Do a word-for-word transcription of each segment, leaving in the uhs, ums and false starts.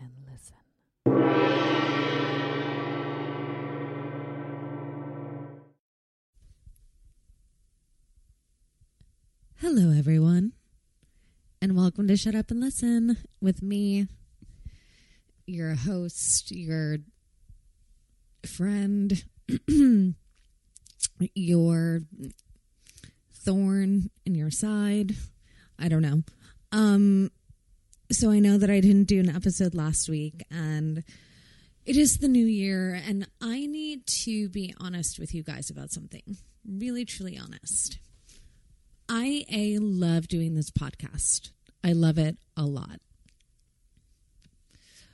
and listen. Hello, everyone, and welcome to Shut Up and Listen with me, your host, your friend, your thorn in your side. I don't know. Um, so I know that I didn't do an episode last week, and it is the new year, and I need to be honest with you guys about something. Really, truly honest. I a, love doing this podcast. I love it a lot.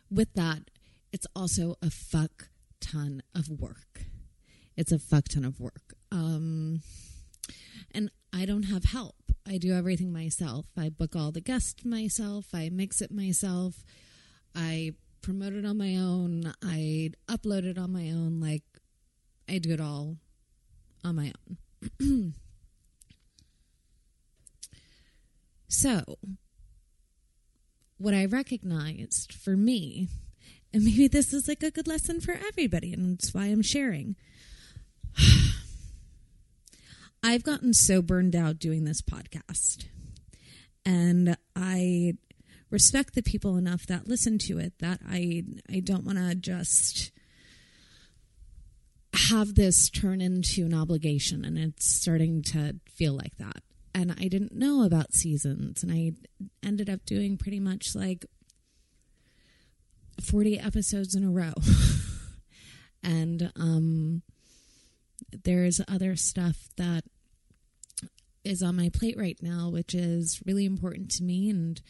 With that, it's also a fuck ton of work. It's a fuck ton of work. Um, and I don't have help. I do everything myself. I book all the guests myself. I mix it myself. I promote it on my own. I upload it on my own. Like, I do it all on my own. So, what I recognized for me, and maybe this is like a good lesson for everybody, and that's why I'm sharing. I've gotten so burned out doing this podcast, and I respect the people enough that listen to it that I, I don't want to just have this turn into an obligation, and it's starting to feel like that. And I didn't know about seasons, and I ended up doing pretty much like forty episodes in a row. And um, there's other stuff that is on my plate right now, which is really important to me and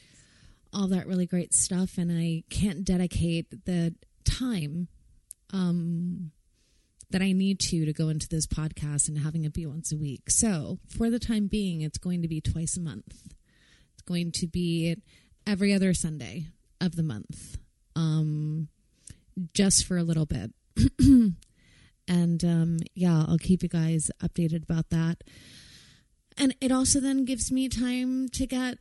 all that really great stuff. And I can't dedicate the time um that I need to to go into this podcast and having it be once a week. So for the time being, it's going to be twice a month. It's going to be every other Sunday of the month, um, just for a little bit. And um, yeah, I'll keep you guys updated about that. And it also then gives me time to get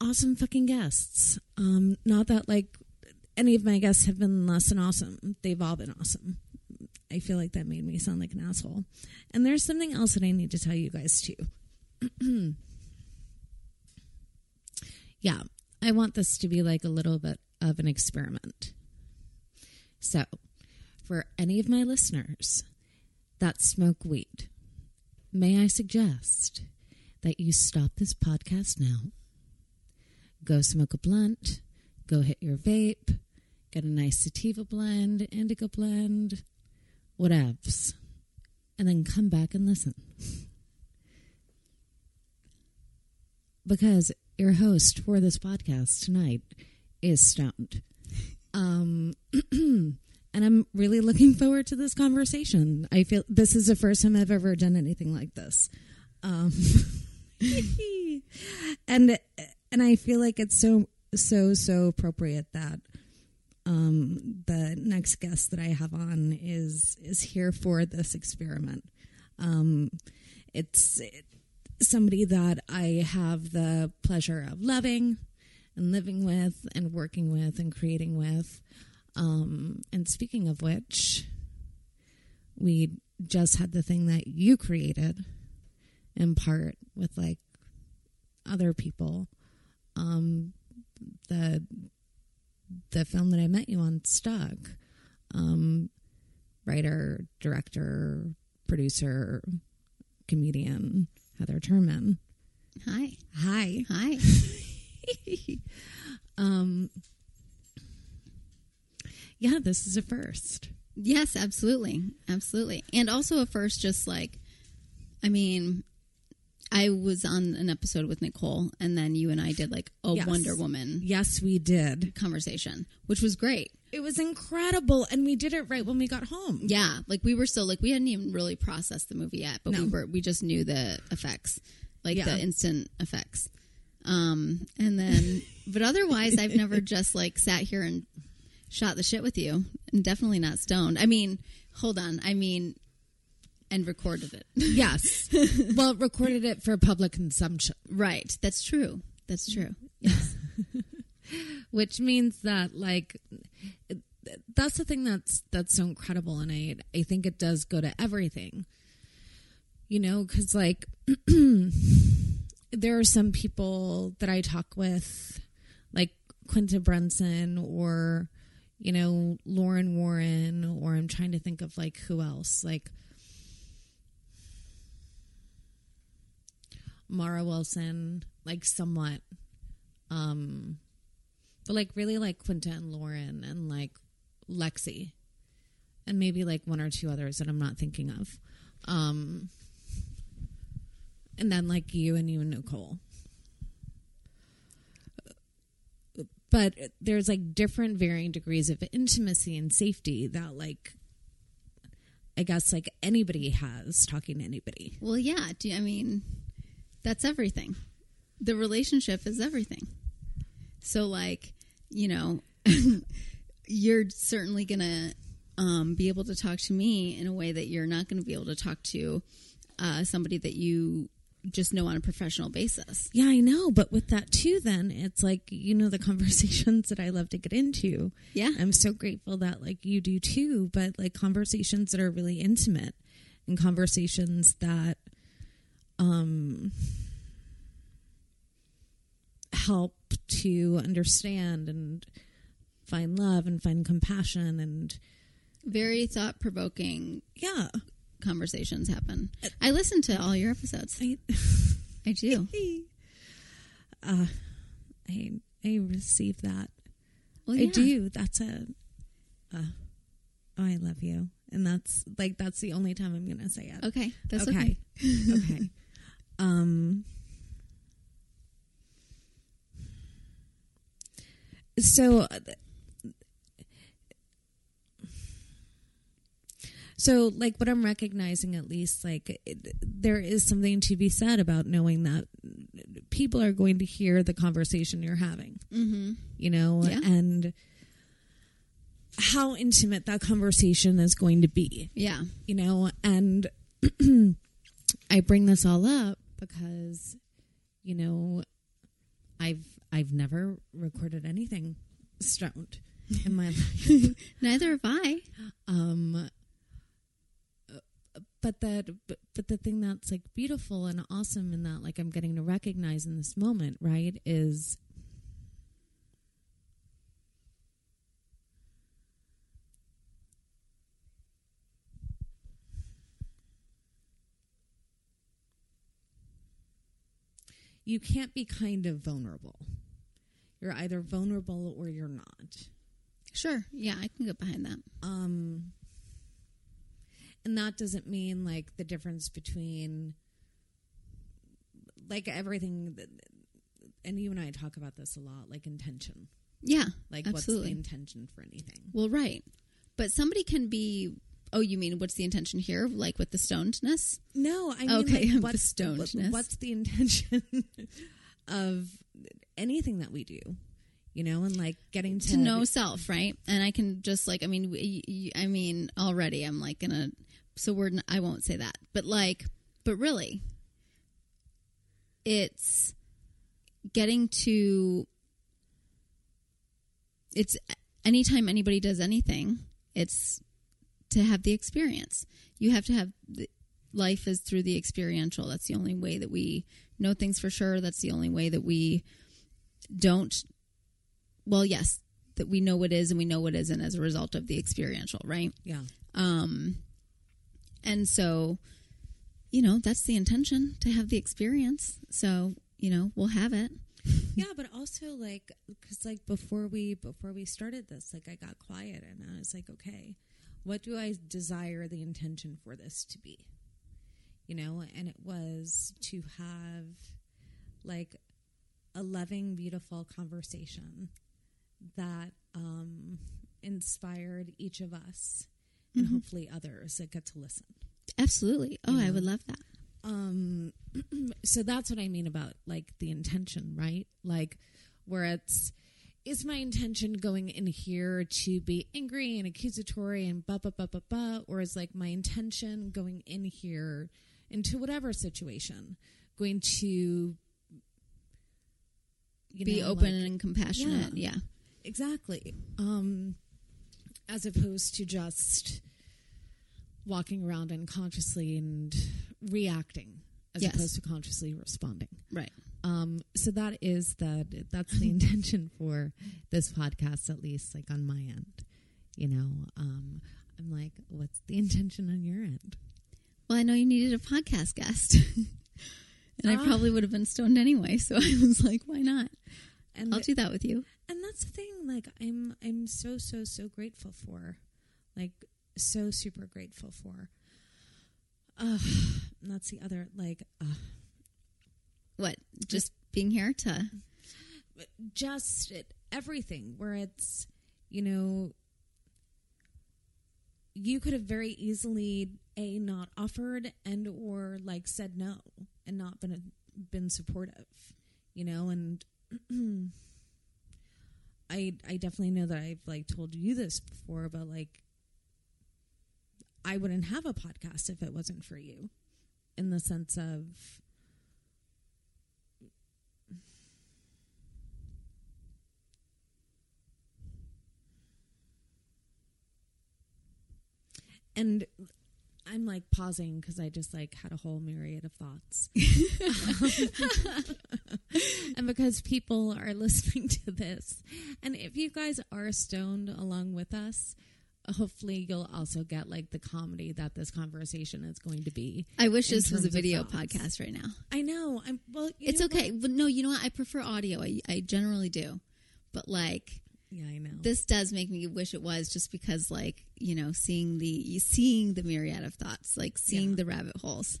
awesome fucking guests. Um, not that like any of my guests have been less than awesome. They've all been awesome. I feel like that made me sound like an asshole. And there's something else that I need to tell you guys too. Yeah, I want this to be like a little bit of an experiment. So for any of my listeners that smoke weed, may I suggest that you stop this podcast now, go smoke a blunt, go hit your vape, get a nice sativa blend, indica blend, whatevs, and then come back and listen. Because your host for this podcast tonight is stoned. Um, and I'm really looking forward to this conversation. I feel this is the first time I've ever done anything like this. Um, and, and I feel like it's so... so, so appropriate that um, the next guest that I have on is is here for this experiment. Um, it's it, somebody that I have the pleasure of loving and living with and working with and creating with. Um, and speaking of which, we just had the thing that you created in part with like other people. Um, the the film that I met you on, Stuck, um, writer, director, producer, comedian, Heather Terman. Hi. Hi. Hi. um, yeah, this is a first. Yes, absolutely. Absolutely. And also a first just like, I mean... I was on an episode with Nicole, and then you and I did like a yes. Wonder Woman. Yes, we did. Conversation, which was great. It was incredible, and we did it right when we got home. Yeah, like we were still like we hadn't even really processed the movie yet, but no. we were we just knew the effects, like yeah. the instant effects. Um, and then, but otherwise, I've never just like sat here and shot the shit with you, and definitely not stoned. I mean, hold on, I mean, and recorded it. Yes, well, recorded it for public consumption. Right, that's true. That's true. Yes. Which means that, like, that's the thing that's that's so incredible, and I I think it does go to everything, you know, because like there are some people that I talk with, like Quinta Brunson or you know Lauren Warren, or I'm trying to think of like who else, like Mara Wilson, like somewhat. Um, but like really like Quinta and Lauren and like Lexi and maybe like one or two others that I'm not thinking of. Um, and then like you and you and Nicole. But there's like different varying degrees of intimacy and safety that like, I guess like anybody has talking to anybody. Well, yeah. Do you, I mean, that's everything. The relationship is everything. So, like, you know, you're certainly going to um, be able to talk to me in a way that you're not going to be able to talk to uh, somebody that you just know on a professional basis. Yeah, I know. But with that, too, then, it's like, you know, the conversations that I love to get into. Yeah. I'm so grateful that, like, you do, too. But, like, conversations that are really intimate and conversations that... um. help to understand and find love and find compassion and very thought-provoking yeah conversations happen. Uh, I listen to all your episodes. I, I do. uh, I I receive that. Well, yeah. I do. That's a uh, oh, I love you, and that's like that's the only time I'm gonna say it. Okay, that's okay. Okay. okay. Um. So, so like what I'm recognizing, at least, like it, there is something to be said about knowing that people are going to hear the conversation you're having, mm-hmm. you know, yeah. and how intimate that conversation is going to be. Yeah. You know, and I bring this all up because, you know, I've, I've never recorded anything stoned in my life. Neither have I. Um, but that, but, but the thing that's like beautiful and awesome, and that like I'm getting to recognize in this moment, right, is you can't be kind of vulnerable. You're either vulnerable or you're not. Sure. Yeah, I can get behind that. Um, and that doesn't mean, like, the difference between, like, everything. That, and you and I talk about this a lot, like, intention. Yeah, like, absolutely. What's the intention for anything? Well, right. But somebody can be, oh, you mean what's the intention here, like, with the stonedness? No, I mean, okay, like, what's, the stonedness. What's the intention of... anything that we do, you know, and like getting to, to know self, right? And I can just like, I mean, y- y- I mean, already I'm like gonna. So we're. N- I won't say that, but like, but really, it's getting to. It's anytime anybody does anything, it's to have the experience. You have to have. The, life is through the experiential. That's the only way that we know things for sure. That's the only way that we don't, well, yes, that we know what is and we know what isn't as a result of the experiential, right? Yeah. Um, and so, you know, that's the intention, to have the experience. So, you know, we'll have it. Yeah, but also like, because like before we, before we started this, like I got quiet and I was like, okay, what do I desire the intention for this to be? You know, and it was to have, like, a loving, beautiful conversation that um, in inspired each of us and mm-hmm. hopefully others that get to listen. Absolutely. Oh, you know? I would love that. Um, so that's what I mean about like the intention, right? Like where it's, is my intention going in here to be angry and accusatory and blah, blah, blah, blah, blah, or is like my intention going in here into whatever situation going to you be know, open like, and compassionate. Yeah, yeah. Exactly. Um, as opposed to just walking around unconsciously and reacting as yes. opposed to consciously responding. Right. Um, so that is the, that's the intention for this podcast, at least like on my end, you know, um, I'm like, what's the intention on your end? Well, I know you needed a podcast guest and uh, I probably would have been stoned anyway. So I was like, why not? And I'll do that with you. And that's the thing. Like I'm, I'm so, so, so grateful for like, so super grateful for, uh, and that's the other, like, uh, what, just, just being here to, just it, everything where it's, you know, you could have very easily A, not offered and, or like said no and not been, been supportive, you know, and I, I definitely know that I've like told you this before, but like, I wouldn't have a podcast if it wasn't for you in the sense of and I'm like pausing because I just like had a whole myriad of thoughts and because people are listening to this and if you guys are stoned along with us, hopefully you'll also get like the comedy that this conversation is going to be. I wish this was a video podcast right now. I know. I'm well. You it's know okay. Well, no, you know what? I prefer audio. I, I generally do, but like, yeah, I know. This does make me wish it was just because, like, you know, seeing the seeing the myriad of thoughts, like seeing yeah. the rabbit holes,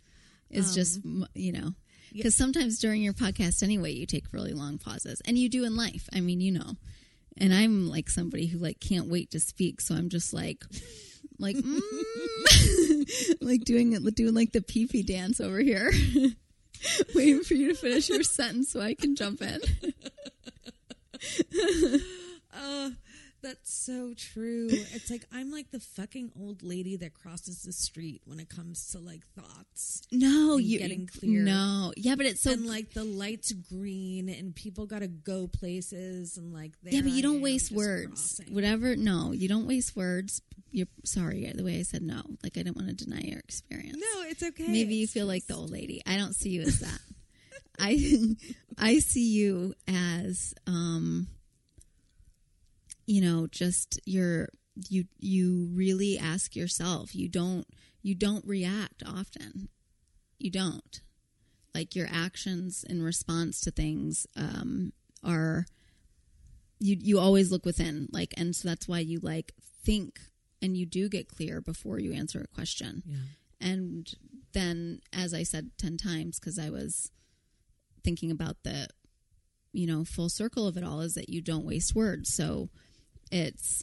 is um, just you know, because yeah. sometimes during your podcast anyway, you take really long pauses, and you do in life. I mean, you know. And I'm like somebody who like can't wait to speak, so I'm just like, like, mm, like doing it, doing like the pee pee dance over here, waiting for you to finish your sentence so I can jump in. uh, that's so true. It's like I'm like the fucking old lady that crosses the street when it comes to like thoughts. No, you getting clear. No, yeah, but it's so and like the light's green and people gotta go places and like yeah, but you don't waste words. Crossing. Whatever, no, you don't waste words. You're sorry the way I said no. Like I didn't want to deny your experience. No, it's okay. Maybe you feel like the old lady. I don't see you as that. I I see you as um. you know, just your, you, you really ask yourself, you don't, you don't react often. You don't like your actions in response to things, um, are you, you always look within like, and so that's why you like think and you do get clear before you answer a question. Yeah. And then, as I said ten times, cause I was thinking about the, you know, full circle of it all is that you don't waste words. So, it's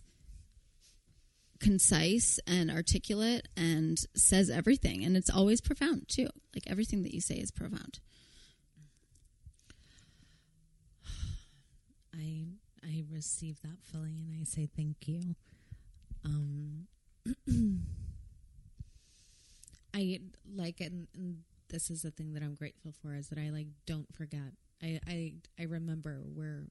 concise and articulate and says everything. And it's always profound, too. Like, everything that you say is profound. I I receive that fully, and I say thank you. Um, I, like, and, and this is the thing that I'm grateful for, is that I, like, don't forget. I I, I remember where...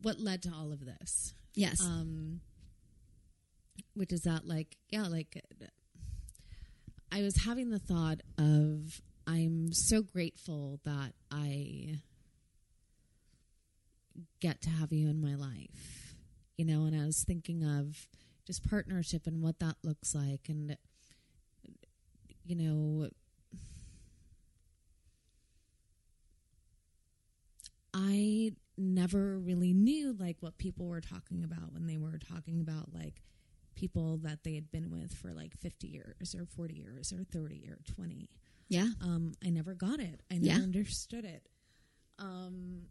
what led to all of this. Yes. Um, which is that like, yeah, like I was having the thought of, I'm so grateful that I get to have you in my life, you know, and I was thinking of just partnership and what that looks like. And, you know, I never really knew like what people were talking about when they were talking about like people that they had been with for like fifty years or forty years or thirty or twenty. Yeah. Um, I never got it. I never yeah. understood it. Um,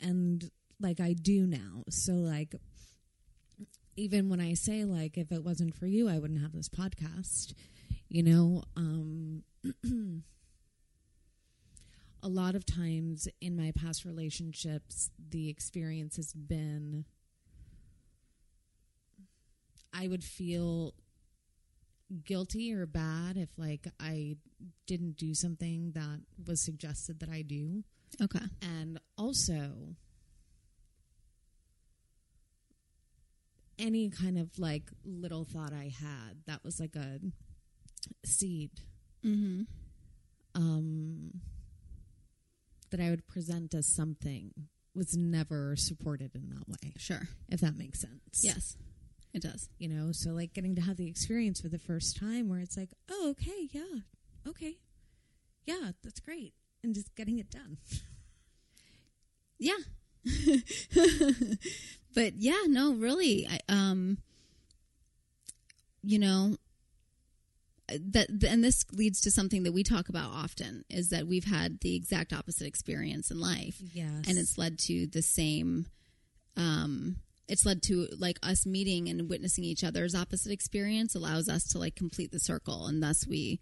and like I do now. So like, even when I say like, if it wasn't for you, I wouldn't have this podcast, you know, um, a lot of times in my past relationships, the experience has been, I would feel guilty or bad if like I didn't do something that was suggested that I do. Okay. And also any kind of like little thought I had that was like a seed, mm-hmm. um, that I would present as something was never supported in that way. Sure. If that makes sense. Yes. It does. You know, so like getting to have the experience for the first time where it's like, oh, okay, yeah, okay, yeah, that's great. And just getting it done. Yeah. But yeah, no, really, I, um, you know, that, and this leads to something that we talk about often, is that we've had the exact opposite experience in life. Yes. And it's led to the same, um, it's led to like us meeting and witnessing each other's opposite experience allows us to like complete the circle. And thus we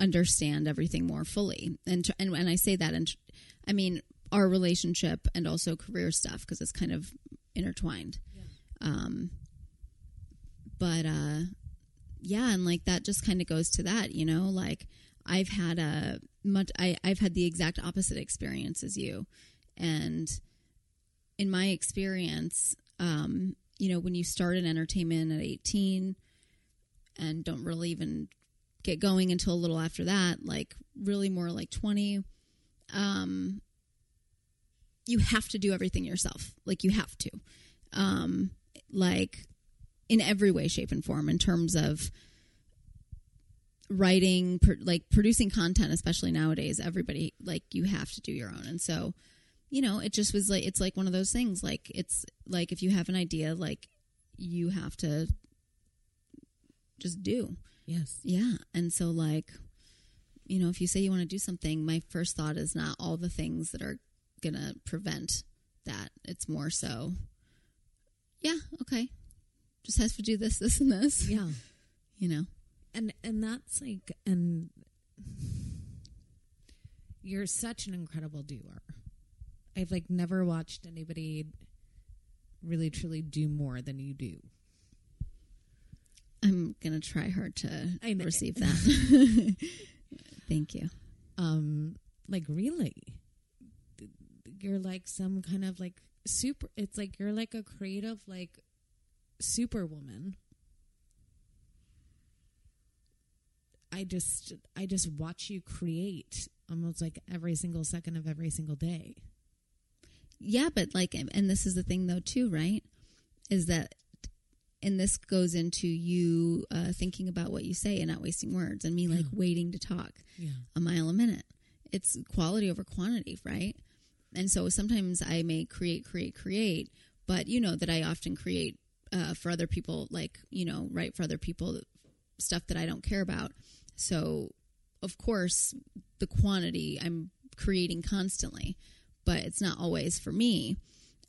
understand everything more fully. And, and when I say that, and I mean, our relationship and also career stuff, cause it's kind of intertwined. Yeah. Um, but, uh, yeah. And like, that just kind of goes to that, you know, like I've had a much, I, I've had the exact opposite experience as you. And in my experience, um, you know, when you start in entertainment at eighteen and don't really even get going until a little after that, like really more like twenty, um, you have to do everything yourself. Like you have to, um, like in every way, shape and form, in terms of writing, pr- like producing content, especially nowadays, everybody, like you have to do your own. And so, you know, it just was like, it's like one of those things, like it's like if you have an idea, like you have to just do. Yes. Yeah. And so like, you know, if you say you want to do something, my first thought is not all the things that are going to prevent that. It's more so, yeah, okay, just has to do this, this and this. Yeah. You know, and, and that's like, and you're such an incredible doer. I've like never watched anybody really truly do more than you do. I'm going to try hard to receive that. Thank you. Um, like really, you're like some kind of like super, it's like, you're like a creative, like superwoman. I just, I just watch you create almost like every single second of every single day. Yeah, but like, and this is the thing though too, right? Is that, and this goes into you uh, thinking about what you say and not wasting words, and me like yeah. waiting to talk yeah. a mile a minute. It's quality over quantity, right? And so sometimes I may create, create, create, but you know that I often create uh, for other people, like, you know, write for other people stuff that I don't care about. So of course the quantity I'm creating constantly, but it's not always for me.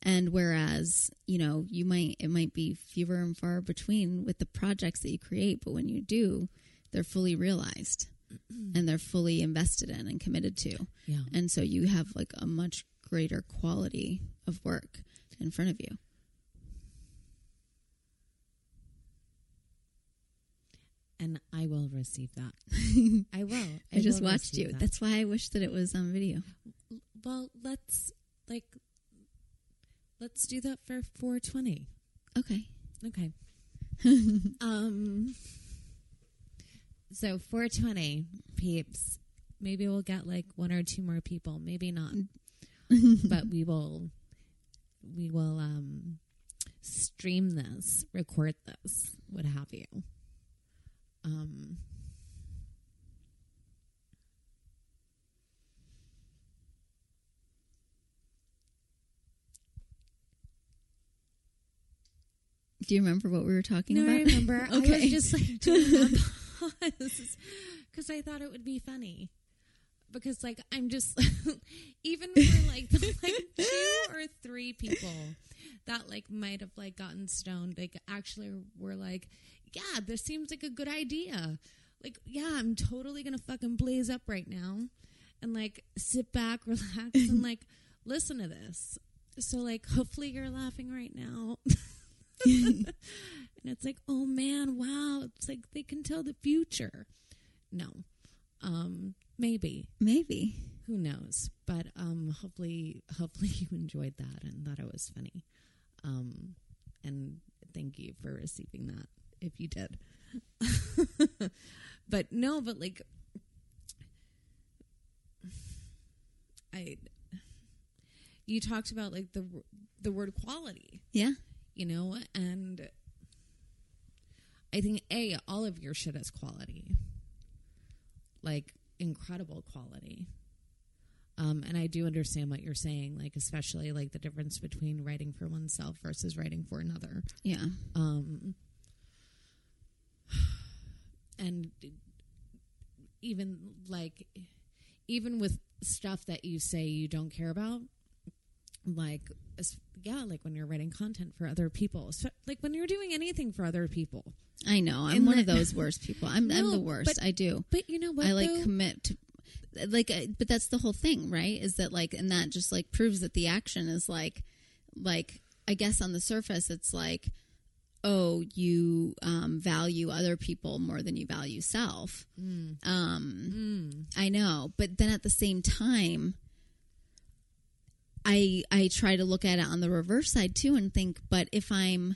And whereas, you know, you might, it might be fewer and far between with the projects that you create, but when you do, they're fully realized mm-hmm. and they're fully invested in and committed to. Yeah. And so you have like a much greater quality of work in front of you. And I will receive that. I will. I, I just will watched you. That. That's why I wish that it was on video. Well, let's like, let's do that for four twenty. Okay. Okay. um. So four twenty, peeps. Maybe we'll get like one or two more people. Maybe not. But we will. We will um, stream this, record this, what have you. Um, do you remember what we were talking no, about? No, I remember. Okay. I was just like doing that pause because I thought it would be funny. Because like I'm just even for like the like two three people that like might have like gotten stoned, like actually were like, yeah, this seems like a good idea. Like, yeah, I'm totally gonna fucking blaze up right now and like sit back, relax, and like listen to this. So like hopefully you're laughing right now. And it's like, oh man, wow, it's like they can tell the future. No. Um, maybe. Maybe. Who knows? But um hopefully hopefully you enjoyed that and thought it was funny. Um and thank you for receiving that if you did. But no, but like I you talked about like the the word quality. Yeah. You know, and I think A, all of your shit is quality. Like incredible quality. Um, and I do understand what you're saying, like especially like the difference between writing for oneself versus writing for another. Yeah. Um, and even like even with stuff that you say you don't care about, like yeah, like when you're writing content for other people, so, like when you're doing anything for other people. I know I'm and one that, of those worst people. I'm, no, I'm the worst. But, I do. But you know what? I like though? commit to. Like, but that's the whole thing, right? Is that like, and that just like proves that the action is like, like, I guess on the surface, it's like, oh, you um, value other people more than you value self. Mm. Um, mm. I know. But then at the same time, I, I try to look at it on the reverse side too and think, but if I'm,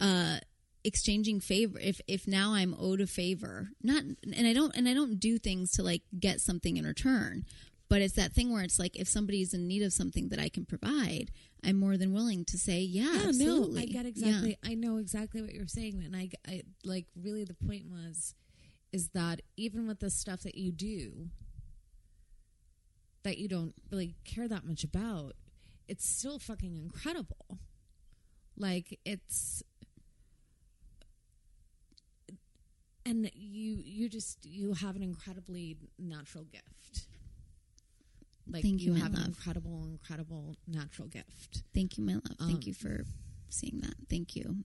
uh, exchanging favor, if if now I'm owed a favor, not and I don't and I don't do things to like get something in return, but it's that thing where it's like if somebody's in need of something that I can provide, I'm more than willing to say yeah, yeah absolutely. No, I get exactly. Yeah. I know exactly what you're saying, and I, I like really the point was, is that even with the stuff that you do, that you don't really care that much about, it's still fucking incredible. Like it's. And you, you just, you have an incredibly natural gift. Like Thank you, you have love. an incredible, incredible natural gift. Thank you, my love. Um, Thank you for seeing that. Thank you.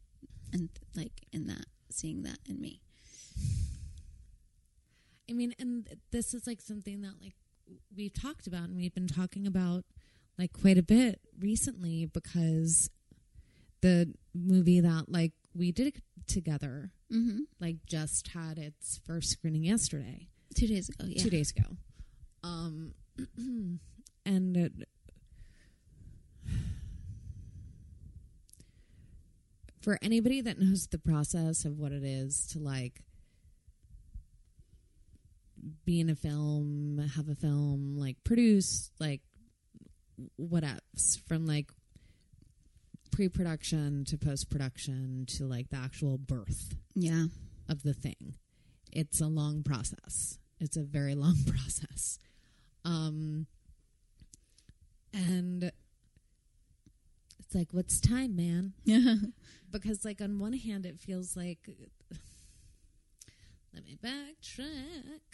And like in that, seeing that in me. I mean, and this is like something that like we've talked about and we've been talking about like quite a bit recently because the movie that like we did it together. Mm-hmm. Like just had its first screening yesterday. Two days ago, yeah. Two days ago. Um, and it, for anybody that knows the process of what it is to like be in a film, have a film, like produce, like what else from like pre-production to post-production to like the actual birth yeah. of the thing. It's a long process. It's a very long process. Um, and it's like, what's time, man? Yeah. Because like on one hand, it feels like, let me backtrack.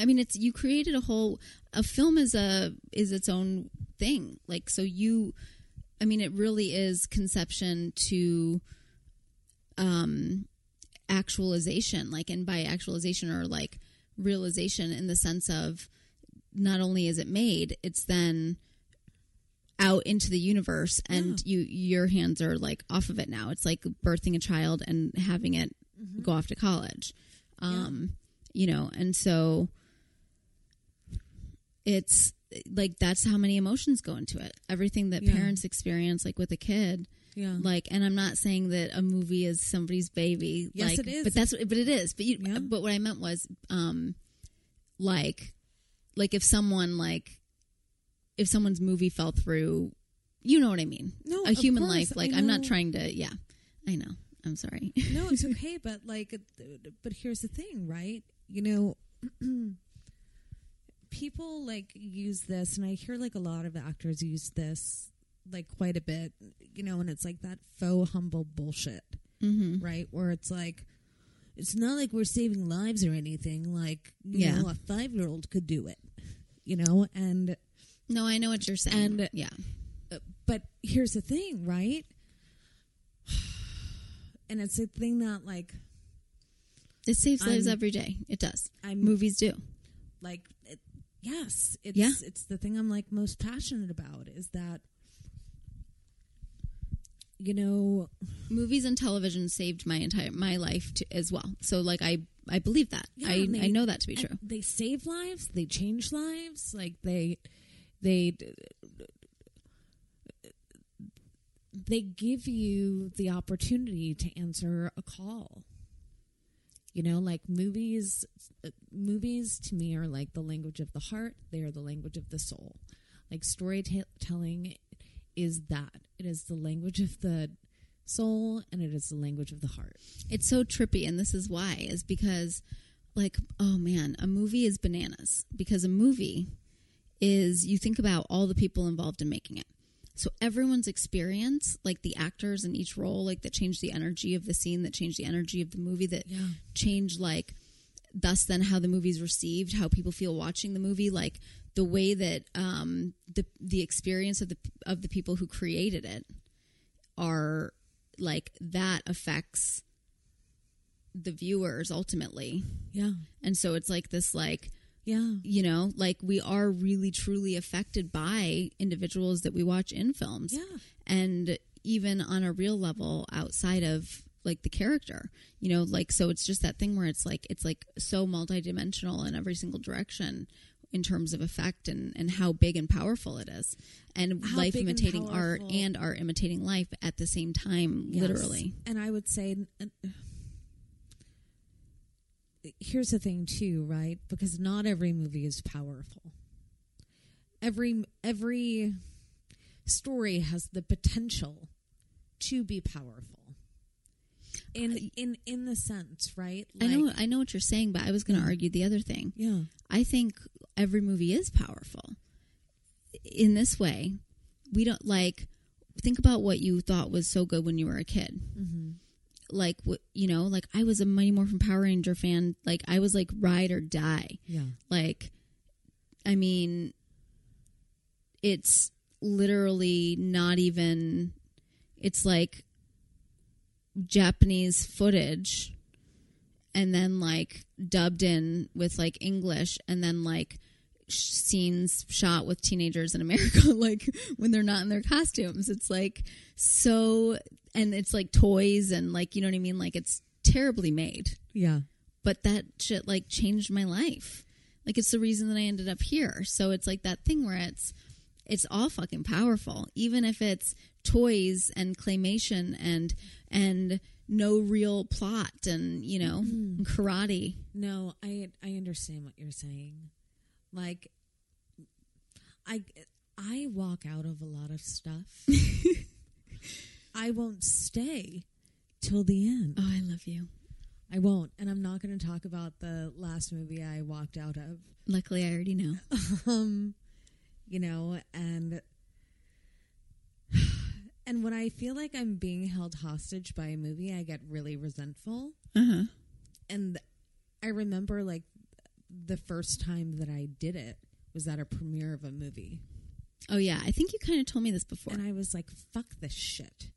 I mean, it's, you created a whole, a film is a, is its own thing. Like, so you, I mean, it really is conception to, um, actualization, like, and by actualization or like realization in the sense of not only is it made, it's then out into the universe and yeah. you, your hands are like off of it now. It's like birthing a child and having it mm-hmm. go off to college. Um, yeah. You know, and so it's, like that's how many emotions go into it. Everything that yeah. parents experience, like with a kid, yeah. Like, and I'm not saying that a movie is somebody's baby. Yes, like, it is. But that's but it is. But you. Yeah. But what I meant was, um, like, like if someone like, if someone's movie fell through, you know what I mean? No, a human of course, life. Like I know. I'm not trying to. Yeah, I know. I'm sorry. No, it's okay. But like, but here's the thing, right? You know. People like use this, and I hear like a lot of actors use this like quite a bit, you know, and it's like that faux humble bullshit, mm-hmm. right? Where it's like, it's not like we're saving lives or anything, like, you yeah. know, a five year old could do it, you know, and No, I know what you're saying. And, yeah. Uh, but here's the thing, right? And it's a thing that, like... It saves I'm, lives every day. It does. I'm, Movies do. Like, it, yes. It's, yeah. It's the thing I'm, like, most passionate about is that, you know... Movies and television saved my entire my life to, as well. So, like, I, I believe that. Yeah, I, they, I know that to be true. They save lives. They change lives. Like, they... They they give you the opportunity to answer a call. You know, like movies, movies to me are like the language of the heart. They are the language of the soul. Like storytelling is that. It is the language of the soul and it is the language of the heart. It's so trippy, and this is why, is because like, oh man, a movie is bananas because a movie... is you think about all the people involved in making it. So everyone's experience, like the actors in each role, like that changed the energy of the scene, that changed the energy of the movie, that yeah. changed like thus then how the movie's received, how people feel watching the movie, like the way that um, the the experience of the of the people who created it are like that affects the viewers ultimately. Yeah. And so it's like this like Yeah. You know, like we are really truly affected by individuals that we watch in films. Yeah. And even on a real level outside of like the character, you know, like, so it's just that thing where it's like, it's like so multidimensional in every single direction in terms of effect and, and how big and powerful it is. And how life imitating and art and art imitating life at the same time, yes. literally. And I would say... Uh, Here's the thing too, right? Because not every movie is powerful. Every every story has the potential to be powerful. In I, in in the sense, right? Like, I know I know what you're saying, but I was going to yeah. argue the other thing. Yeah, I think every movie is powerful. In this way, we don't like think about what you thought was so good when you were a kid. Mm-hmm. Like, you know, like I was a Mighty Morphin Power Ranger fan. Like I was like ride or die. Yeah. Like, I mean, it's literally not even, it's like Japanese footage and then like dubbed in with like English and then like sh- scenes shot with teenagers in America, like when they're not in their costumes. It's like so... And it's like toys and like, you know what I mean? Like it's terribly made. Yeah. But that shit like changed my life. Like it's the reason that I ended up here. So it's like that thing where it's, it's all fucking powerful. Even if it's toys and claymation and, and no real plot and, you know, mm-hmm. karate. No, I, I understand what you're saying. Like I, I walk out of a lot of stuff. I won't stay till the end. Oh, I love you. I won't. And I'm not going to talk about the last movie I walked out of. Luckily, I already know. um, you know, and and when I feel like I'm being held hostage by a movie, I get really resentful. Uh-huh. And I remember, like, the first time that I did it was at a premiere of a movie. Oh, yeah. I think you kind of told me this before. And I was like, fuck this shit.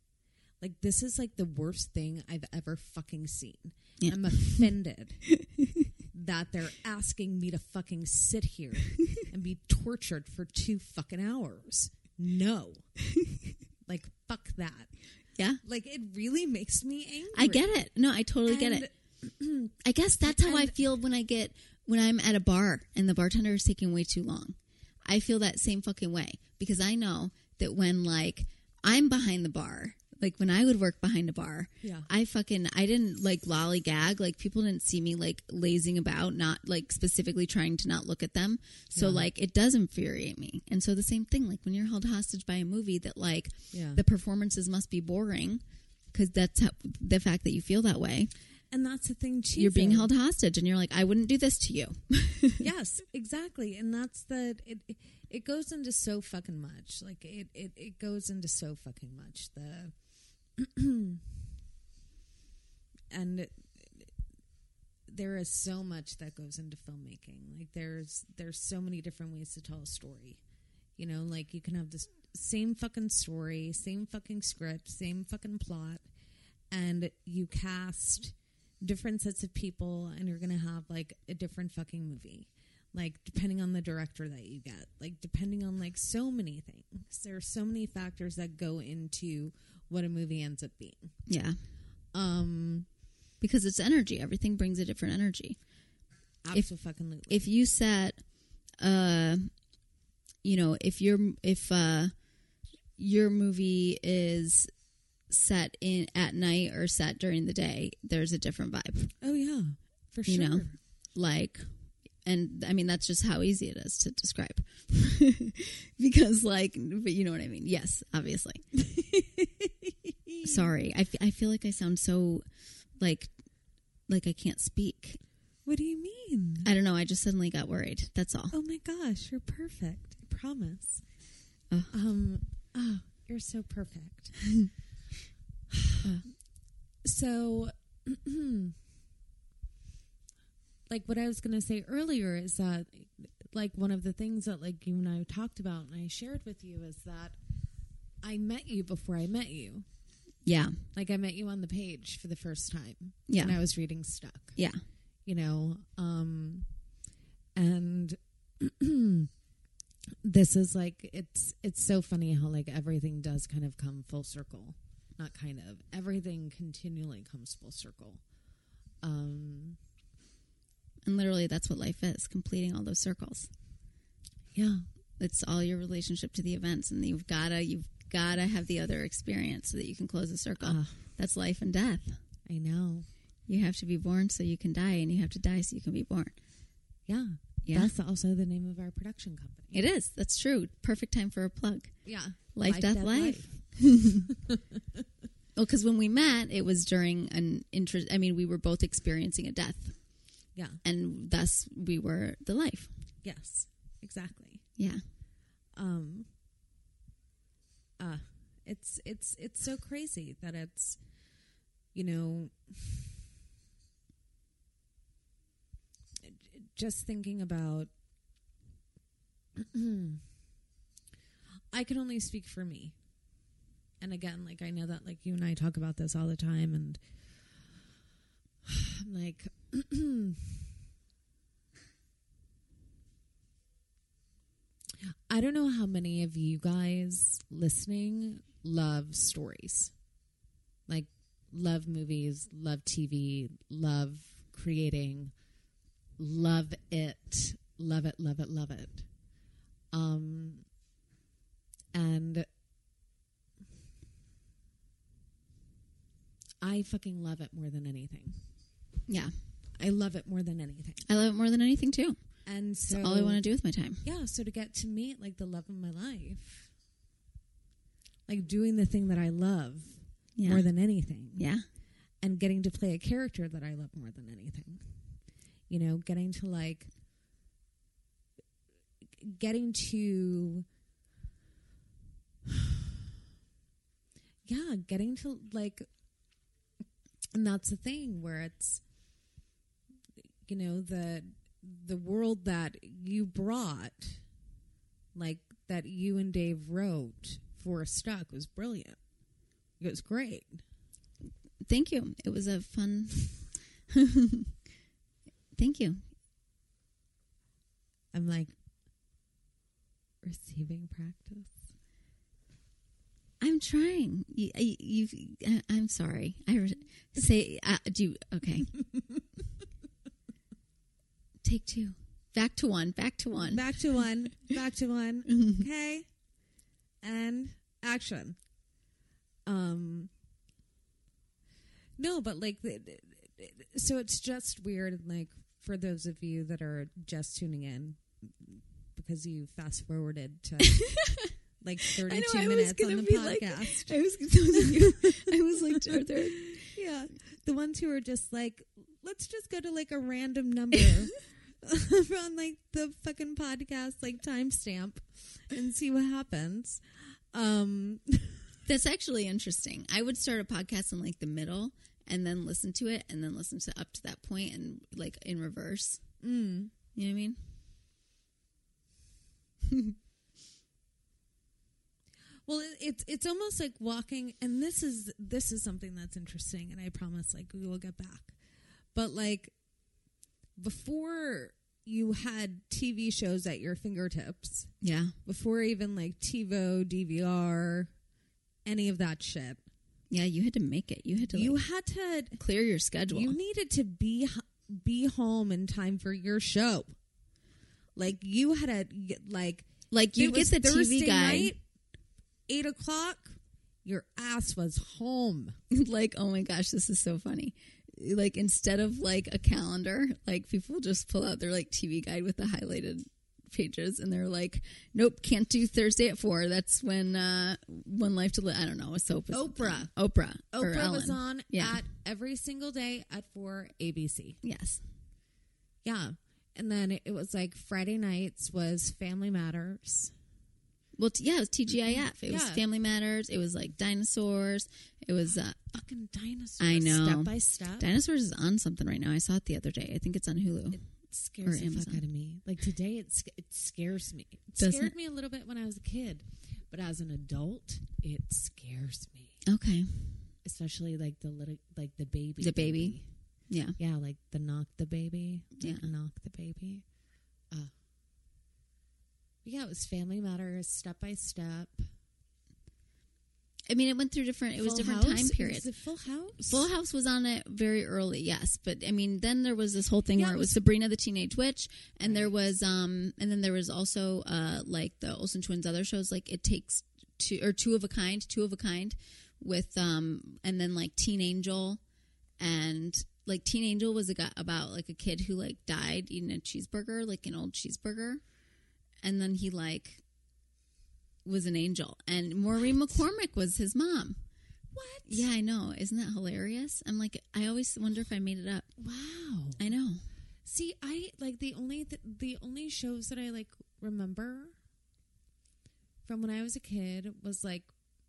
Like, this is, like, the worst thing I've ever fucking seen. Yeah. I'm offended that they're asking me to fucking sit here and be tortured for two fucking hours. No. Like, fuck that. Yeah. Like, it really makes me angry. I get it. No, I totally and, get it. I guess that's how and, I feel when I get, when I'm at a bar and the bartender is taking way too long. I feel that same fucking way because I know that when, like, I'm behind the bar, like, when I would work behind a bar, yeah. I fucking, I didn't, like, lollygag. Like, people didn't see me, like, lazing about, not, like, specifically trying to not look at them. So, yeah. like, it does infuriate me. And so the same thing, like, when you're held hostage by a movie that, like, yeah. the performances must be boring because that's how, the fact that you feel that way. And that's the thing, too. You're being held hostage, and you're like, I wouldn't do this to you. Yes, exactly. And that's the, it, it It goes into so fucking much. Like, it, it, it goes into so fucking much. The And it, it, there is so much that goes into filmmaking. Like, there's there's so many different ways to tell a story. You know, like, you can have this same fucking story, same fucking script, same fucking plot, and you cast different sets of people, and you're going to have, like, a different fucking movie. Like, depending on the director that you get. Like, depending on, like, so many things. There are so many factors that go into what a movie ends up being. Yeah. Um, because it's energy. Everything brings a different energy. Absolutely. If, if you set, uh, you know, if your if uh, your movie is set in at night or set during the day, there's a different vibe. Oh, yeah. For sure. You know, like... And, I mean, that's just how easy it is to describe. Because, like, but you know what I mean. Yes, obviously. Sorry. I, f- I feel like I sound so, like, like I can't speak. What do you mean? I don't know. I just suddenly got worried. That's all. Oh, my gosh. You're perfect. I promise. Oh. Um, oh, you're so perfect. uh. So... Like, what I was going to say earlier is that, like, one of the things that, like, you and I talked about and I shared with you is that I met you before I met you. Yeah. Like, I met you on the page for the first time. Yeah. And I was reading Stuck. Yeah. You know, um, and this is, like, it's it's so funny how, like, everything does kind of come full circle. Not kind of. Everything continually comes full circle. Um... And literally, that's what life is, completing all those circles. Yeah. It's all your relationship to the events, and you've got to you've gotta have the other experience so that you can close the circle. Uh, that's life and death. I know. You have to be born so you can die, and you have to die so you can be born. Yeah. Yeah. That's also the name of our production company. It is. That's true. Perfect time for a plug. Yeah. Life, life death, death, life. life. Well, because when we met, it was during an interest. I mean, we were both experiencing a death. Yeah. And thus we were the life. Yes, exactly. Yeah. Um, uh, it's, it's, it's so crazy that it's, you know, just thinking about, I can only speak for me. And again, like, I know that, like, you and I talk about this all the time, and I'm like, I don't know how many of you guys listening love stories. Like, love movies, love T V, love creating, love it, love it, love it, love it. Um, and I fucking love it more than anything. Yeah. I love it more than anything. I love it more than anything, too. And so... It's all I want to do with my time. Yeah, so to get to meet, like, the love of my life. Like, doing the thing that I love yeah. more than anything. Yeah. And getting to play a character that I love more than anything. You know, getting to, like... Getting to... Yeah, getting to, like... And that's the thing where it's, you know, the the world that you brought, like, that you and Dave wrote for Stuck was brilliant. It was great. Thank you. It was a fun... Thank you. I'm, like, receiving practice. I'm trying. You, you, you, I'm sorry. I re- say, uh, do you, okay. Take two. Back to one. Back to one. Back to one. Back to one. Okay. And action. Um. No, but like, so it's just weird. Like, for those of you that are just tuning in, because you fast forwarded to... Like thirty-two I know, I minutes was on the be podcast. Like, I was gonna, I was like, are there? Yeah, the ones who are just like, let's just go to like a random number on like the fucking podcast, like timestamp, and see what happens. Um, That's actually interesting. I would start a podcast in like the middle, and then listen to it, and then listen to up to that point, and like in reverse. Mm. You know what I mean? Well, it, it's it's almost like walking, and this is this is something that's interesting, and I promise, like, we will get back. But, like, before you had T V shows at your fingertips, yeah, before even, like, TiVo, D V R, any of that shit. Yeah, you had to make it. You had to. Like, you had to clear your schedule. You needed to be be home in time for your show. Like you had to like like you get the Thursday T V guy night, eight o'clock. Your ass was home. Like, oh my gosh, this is so funny. Like, instead of like a calendar, like people just pull out their like T V guide with the highlighted pages, and they're like, nope, can't do Thursday at four. That's when uh One Life to Live, I don't know, a soap is Oprah. Oprah Oprah was on yeah. at every single day at four, A B C. Yes. Yeah. And then it was like Friday nights was Family Matters. Well, t- yeah, it was T G I F. It yeah. was Family Matters. It was like Dinosaurs. It was uh, fucking Dinosaurs. I know. Step by Step. Dinosaurs is on something right now. I saw it the other day. I think it's on Hulu. It- Scares the fuck out of me. Like today, it, sc- it scares me. It Doesn't scared me a little bit when I was a kid, but as an adult, it scares me. Okay, especially like the little, like the baby, the baby, baby. yeah, yeah, like the knock the baby, yeah, like knock the baby. Uh, yeah, it was Family Matters, Step by Step. I mean, it went through different, it Full was different House? time periods. Was it Full House? Full House was on it very early, yes. But, I mean, then there was this whole thing yeah, where it was, was Sabrina the Teenage Witch. And right. there was, um, and then there was also, uh, like, the Olsen Twins' other shows. Like, It Takes Two, or Two of a Kind, Two of a Kind. With, um, and then, like, Teen Angel. And, like, Teen Angel was a guy, about, like, a kid who, like, died eating a cheeseburger. Like, an old cheeseburger. And then he, like... was an angel, and Maureen what? McCormick was his mom. What? Yeah, I know. Isn't that hilarious? I'm like, I always wonder if I made it up. Wow. I know. See, I like the only th- the only shows that I like remember from when I was a kid was like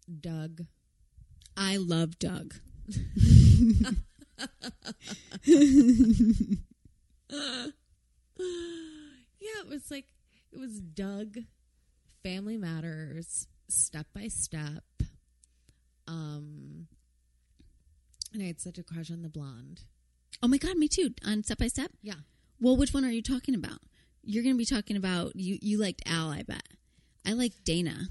Doug. I love Doug. Yeah, it was like it was Doug. Family Matters, Step by Step. Um, and I had such a crush on the blonde. Oh my God, me too. On Step by Step? Yeah. Well, which one are you talking about? You're going to be talking about, you, you liked Al, I bet. I like Dana.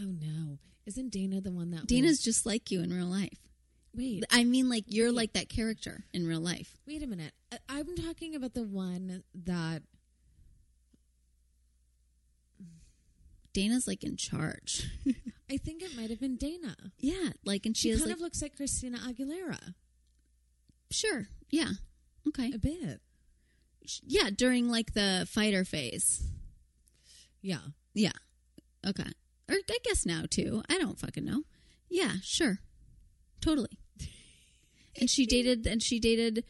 Oh no. Isn't Dana the one that Dana's was... just like you in real life. Wait. I mean, like, you're wait. like that character in real life. Wait a minute. I- I'm talking about the one that... Dana's, like, in charge. I think it might have been Dana. Yeah, like, and she, she has, kind like, of looks like Christina Aguilera. Sure, yeah. Okay. A bit. Yeah, during, like, the fighter phase. Yeah. Yeah. Okay. Or I guess now, too. I don't fucking know. Yeah, sure. Totally. And she dated, and she dated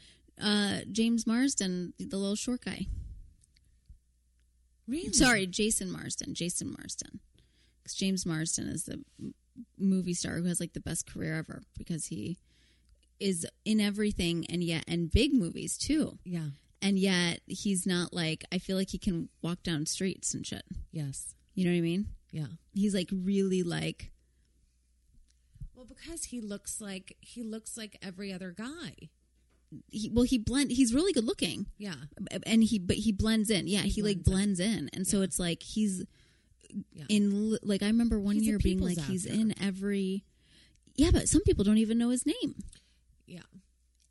uh, James Marsden, the little short guy. Really? Sorry, Jason Marsden. Jason Marsden. Because James Marsden is the m- movie star who has, like, the best career ever because he is in everything and yet, and big movies, too. Yeah. And yet, he's not, like, I feel like he can walk down streets and shit. Yes. You know what I mean? Yeah. He's, like, really, like... Well, because he looks like, he looks like every other guy. He, well, he blend. He's really good looking. Yeah, and he but he blends in. Yeah, he, he blends like blends in, in. and yeah. so it's like he's yeah. in. Like I remember one he's year being like actor. he's in every. Yeah, but some people don't even know his name. Yeah,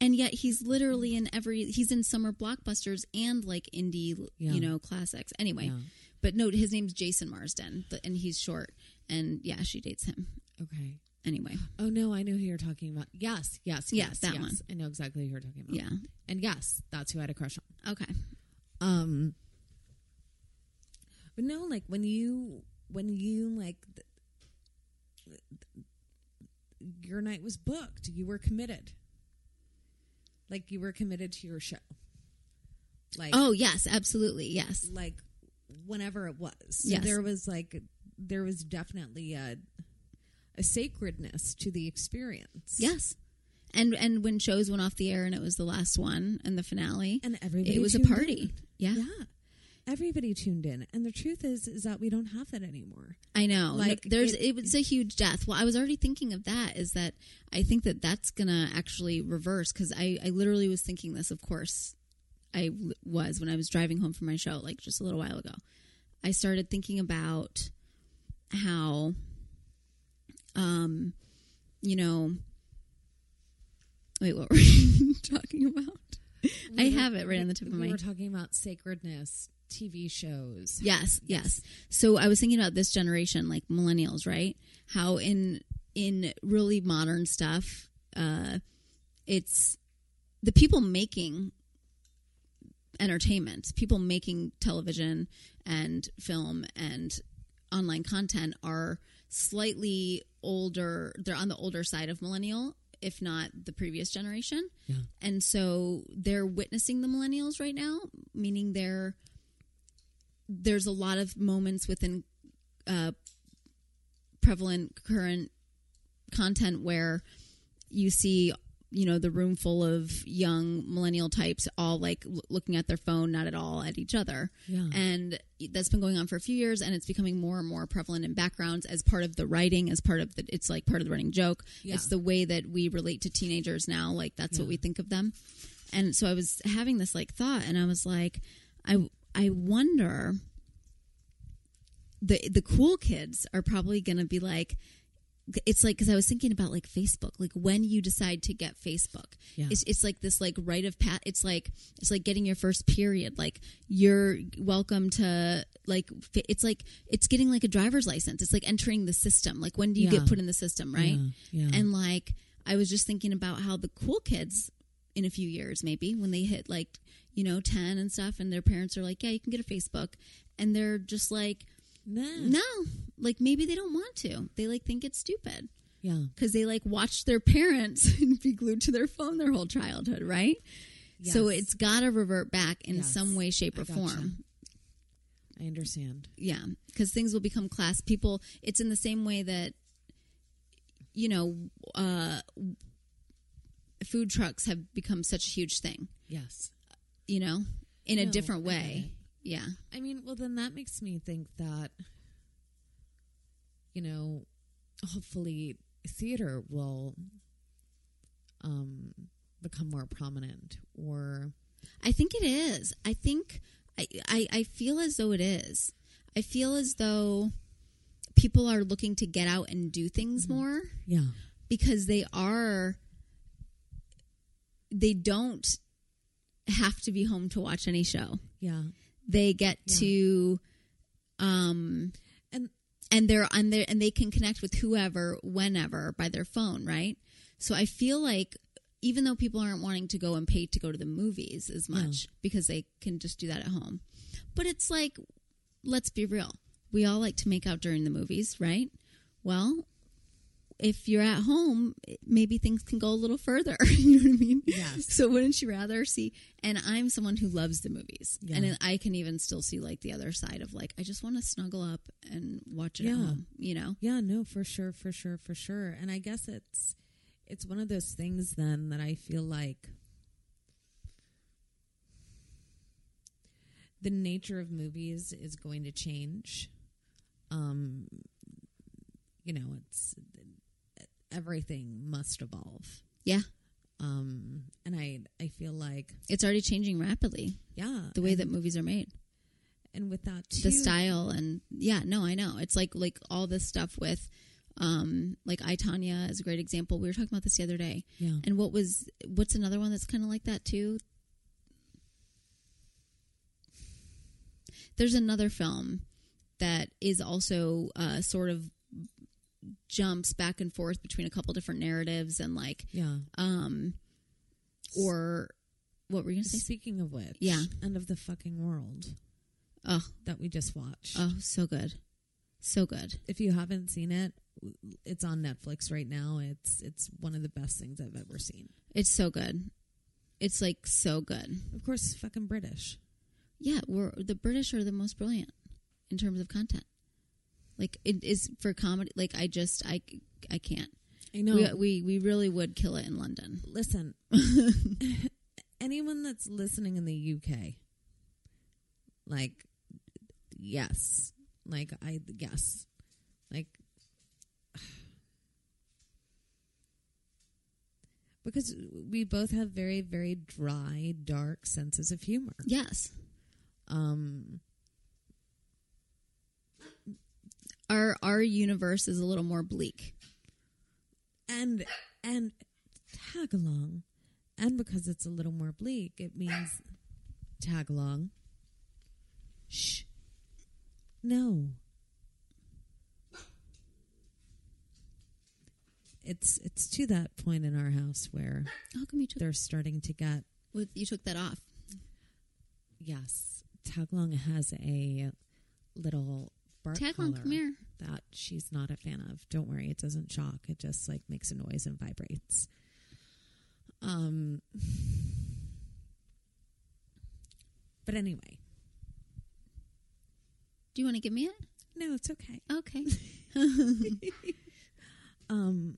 and yet he's literally in every. He's in summer blockbusters and like indie, yeah. you know, classics. Anyway, yeah. but no, his name's Jason Marsden, and he's short. And yeah, she dates him. Okay. Anyway. Oh, no, I know who you're talking about. Yes, yes, yes. Yes, that yes. one. I know exactly who you're talking about. Yeah. And yes, that's who I had a crush on. Okay. Um. But no, like, when you, when you, like, th- th- th- your night was booked, you were committed. Like, you were committed to your show. Like. Oh, yes, absolutely, yes. Like, whenever it was. So yes. There was, like, there was definitely a... a sacredness to the experience. Yes. And and when shows went off the air and it was the last one and the finale. And everybody. It was a party. In. Yeah. Yeah. everybody tuned in. And the truth is, is that we don't have that anymore. I know. Like, there's, it, it was a huge death. Well, I was already thinking of that, is that I think that that's going to actually reverse, because I, I literally was thinking this, of course, I was, when I was driving home from my show, like just a little while ago. I started thinking about how, um, you know, wait, what were we talking about? We I were, have it right on the tip of my... We were talking about sacredness, T V shows. Yes, yes. So I was thinking about this generation, like millennials, right? How in in really modern stuff, uh, it's the people making entertainment, people making television and film and online content are slightly older. They're on the older side of millennial, if not the previous generation. Yeah. And so they're witnessing the millennials right now, meaning they're, there's a lot of moments within uh, prevalent current content where you see, you know, the room full of young millennial types all like l- looking at their phone, not at all at each other. Yeah. And that's been going on for a few years, and it's becoming more and more prevalent in backgrounds as part of the writing, as part of the, it's like part of the running joke. Yeah. It's the way that we relate to teenagers now. Like that's yeah. what we think of them. And so I was having this like thought, and I was like, I, I wonder the, the cool kids are probably going to be like, it's like, because I was thinking about like Facebook, like when you decide to get Facebook, yeah. it's it's like this like rite of pat. It's like it's like getting your first period. Like you're welcome to like it's like it's getting like a driver's license. It's like entering the system. Like when do you yeah. get put in the system, right? Yeah. Yeah. And like I was just thinking about how the cool kids in a few years, maybe when they hit like you know ten and stuff, and their parents are like, yeah, you can get a Facebook, and they're just like. No. no, like maybe they don't want to. They like think it's stupid. Yeah. Because they like watched their parents and be glued to their phone their whole childhood, right? Yes. So it's got to revert back in yes. some way, shape, or I gotcha. form. I understand. Yeah. Because things will become class. People, it's in the same way that, you know, uh, food trucks have become such a huge thing. Yes. You know, in no, a different way. Yeah. I mean, well, then that makes me think that, you know, hopefully theater will um, become more prominent, or... I think it is. I think... I, I, I feel as though it is. I feel as though people are looking to get out and do things mm-hmm. more. Yeah. Because they are... They don't have to be home to watch any show. Yeah. They get yeah. to, um, and and they're on there, and they can connect with whoever, whenever, by their phone, right? So I feel like even though people aren't wanting to go and pay to go to the movies as much yeah. because they can just do that at home, but it's like, let's be real, we all like to make out during the movies, right? Well, if you're at home, maybe things can go a little further. You know what I mean? Yes. So wouldn't you rather see... And I'm someone who loves the movies. Yeah. And I can even still see, like, the other side of, like, I just want to snuggle up and watch it yeah. at home, you know? Yeah, no, for sure, for sure, for sure. And I guess it's it's one of those things, then, that I feel like the nature of movies is going to change. Um, you know, it's... Everything must evolve. Yeah. Um, and I I feel like... It's already changing rapidly. Yeah. The way that movies are made. And with that, too. The style and... Yeah, no, I know. It's like like all this stuff with... Um, like I, Tanya is a great example. We were talking about this the other day. Yeah. And what was... What's another one that's kind of like that, too? There's another film that is also uh, sort of... jumps back and forth between a couple different narratives and like yeah um or what were you gonna say? Speaking of which, yeah End of the Fucking World, oh that we just watched, oh so good so good if you haven't seen it, it's on Netflix right now. It's it's one of the best things I've ever seen. It's so good. It's like so good. Of course it's fucking British. Yeah, we're the British are the most brilliant in terms of content. Like, it is for comedy. Like, I just, I, I can't. I know. We, we, we really would kill it in London. Listen, anyone that's listening in the U K, like, yes. Like, I guess. Like, because we both have very, very dry, dark senses of humor. Yes. Um, our our universe is a little more bleak. And and tag along. And because it's a little more bleak, it means tag along. Shh. No. It's it's to that point in our house where How come you took they're starting to get... With, you took that off. Yes. Taglong has a little bark Taglong, collar come here. That she's not a fan of. Don't worry. It doesn't shock. It just like makes a noise and vibrates. Um. But anyway. Do you want to give me it? No, it's okay. Okay. um...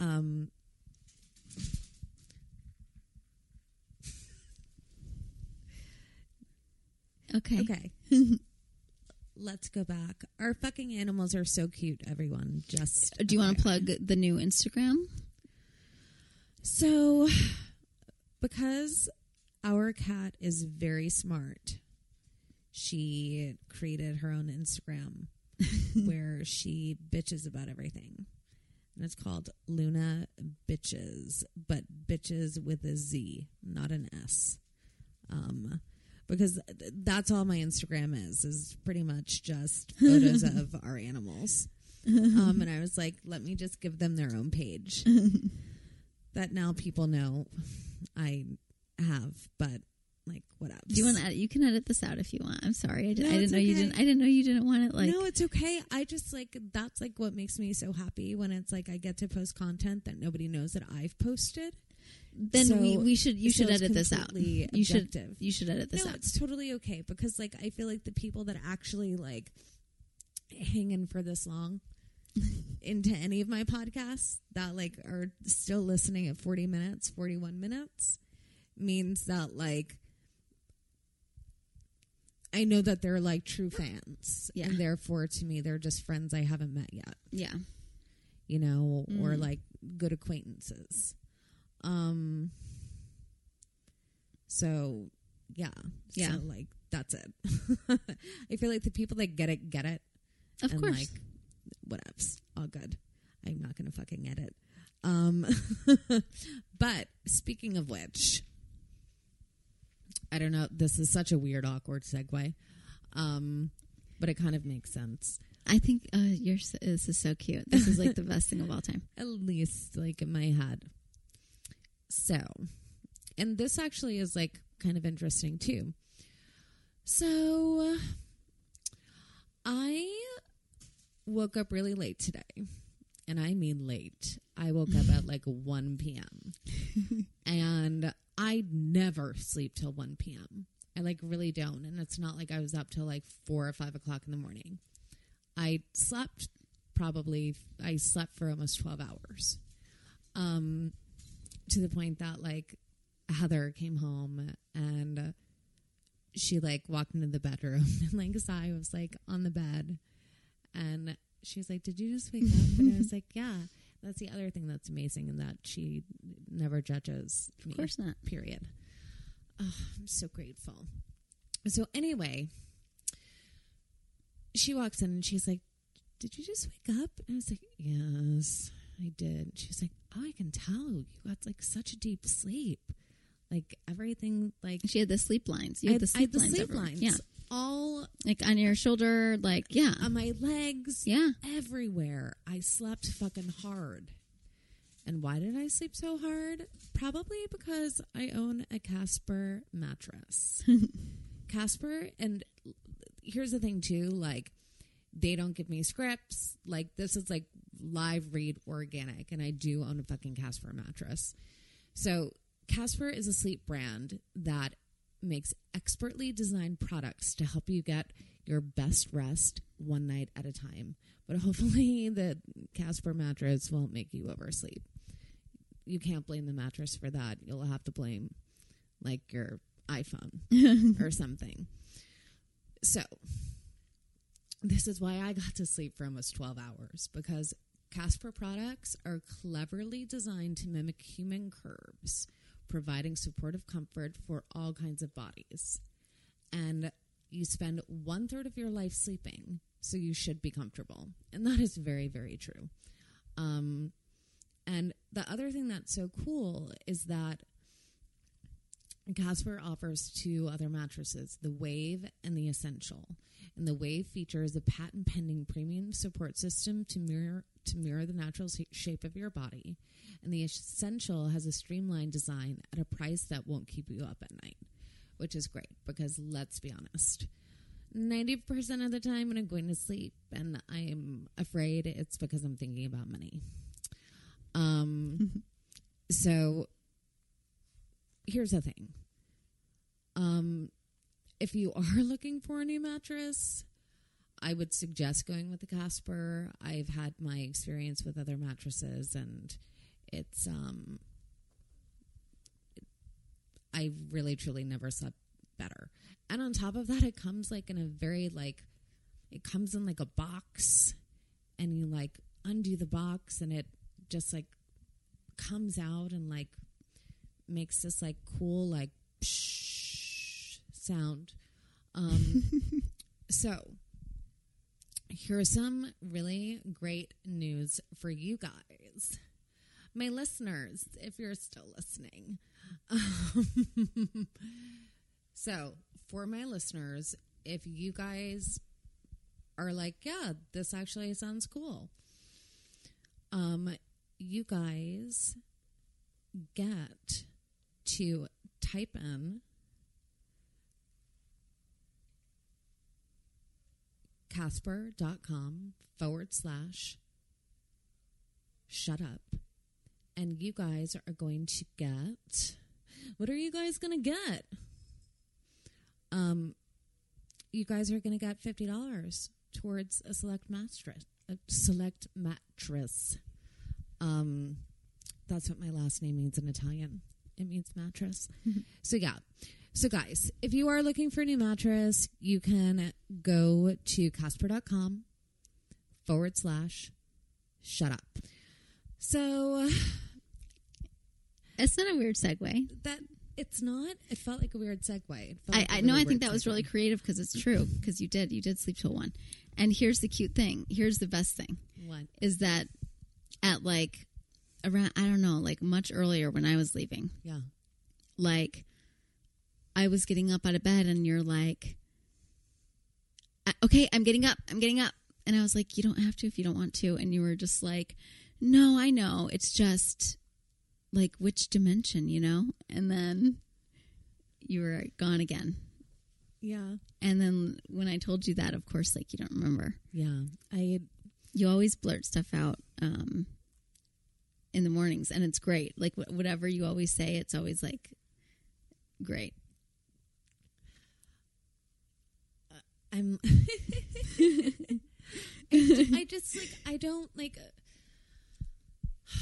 um okay okay let's go back. Our fucking animals are so cute, everyone. Just do you want to plug the new Instagram? So because our cat is very smart, she created her own Instagram where she bitches about everything. And it's called Luna Bitches, but bitches with a Z, not an S. Um, because th- that's all my Instagram is, is pretty much just photos of our animals. Um, and I was like, let me just give them their own page. That now people know I have, but like what else? Do you want to edit? You can edit this out if you want. I'm sorry. I, did, no, I didn't know okay. you didn't. I didn't know you didn't want it. Like no, it's okay. I just like that's like what makes me so happy when it's like I get to post content that nobody knows that I've posted. Then so we, we should you should edit this out. You objective. should you should edit this no, out. It's totally okay because like I feel like the people that actually like hang in for this long into any of my podcasts that like are still listening at forty minutes, forty-one minutes means that like. I know that they're, like, true fans. Yeah. And therefore, to me, they're just friends I haven't met yet. Yeah. You know, mm. or, like, good acquaintances. Um. So, yeah. Yeah. So, like, that's it. I feel like the people that get it, get it. Of and course. like, whatevs. All good. I'm not going to fucking edit. Um, but speaking of which... I don't know. This is such a weird, awkward segue, um, but it kind of makes sense. I think uh, you're, this is so cute. This is like the best thing of all time. At least like in my head. So, and this actually is like kind of interesting too. So I woke up really late today. And I mean late. I woke up at like one p.m. and I never sleep till one p.m. I like really don't. And it's not like I was up till like four or five o'clock in the morning. I slept probably, I slept for almost twelve hours. Um, to the point that like Heather came home and she like walked into the bedroom and like Sai was like on the bed and she was like, did you just wake up? And I was like, yeah. That's the other thing that's amazing in that she never judges me. Of course not. Period. Oh, I'm so grateful. So anyway, she walks in and she's like, did you just wake up? And I was like, yes, I did. She was like, oh, I can tell. You got like such a deep sleep. Like everything. Like she had the sleep lines. You had, had the sleep I had the lines. Sleep everywhere. lines. Yeah. All like on your shoulder, like yeah, on my legs, yeah, everywhere. I slept fucking hard. And why did I sleep so hard? Probably because I own a Casper mattress. Casper, and here's the thing too, like they don't give me scripts. Like this is like live read organic, and I do own a fucking Casper mattress. So Casper is a sleep brand that makes expertly designed products to help you get your best rest one night at a time. But hopefully the Casper mattress won't make you oversleep. You can't blame the mattress for that. You'll have to blame like your iPhone or something. So this is why I got to sleep for almost twelve hours, because Casper products are cleverly designed to mimic human curves, providing supportive comfort for all kinds of bodies. And you spend one third of your life sleeping, so you should be comfortable. And that is very, very true. Um, and the other thing that's so cool is that Casper offers two other mattresses, the Wave and the Essential. And the Wave features a patent-pending premium support system to mirror to mirror the natural shape of your body. And the Essential has a streamlined design at a price that won't keep you up at night, which is great because, let's be honest, ninety percent of the time when I'm going to sleep, and I'm afraid it's because I'm thinking about money. Um, so... Here's the thing. Um, if you are looking for a new mattress, I would suggest going with the Casper. I've had my experience with other mattresses, and it's, um, I really, truly never slept better. And on top of that, it comes like in a very, like, it comes in like a box, and you like undo the box, and it just like comes out and like makes this like cool like psh sound. Um so here's some really great news for you guys, my listeners, if you're still listening. Um, so for my listeners, if you guys are like, yeah, this actually sounds cool, um you guys get to type in casper.com forward slash shut up, and you guys are going to get, what are you guys going to get? Um, you guys are going to get fifty dollars towards a select mattress, a select mattress. Um, that's what my last name means in Italian. It means mattress. So, yeah. So, guys, if you are looking for a new mattress, you can go to Casper.com forward slash shut up. So. It's not a weird segue. That It's not. It felt like a weird segue. It felt I, like I really no, I think that segue. was really creative because it's true, because you did. You did sleep till one. And here's the cute thing. Here's the best thing. What? Is that at like. Around, I don't know, like much earlier when I was leaving. Yeah. Like, I was getting up out of bed and you're like, okay, I'm getting up. I'm getting up. And I was like, you don't have to if you don't want to. And you were just like, no, I know. It's just like, which dimension, you know? And then you were gone again. Yeah. And then when I told you that, of course, like you don't remember. Yeah. I. You always blurt stuff out. Um. In the mornings, and it's great. Like, wh- whatever you always say, it's always, like, great. Uh, I'm... I, I just, like, I don't, like... Uh,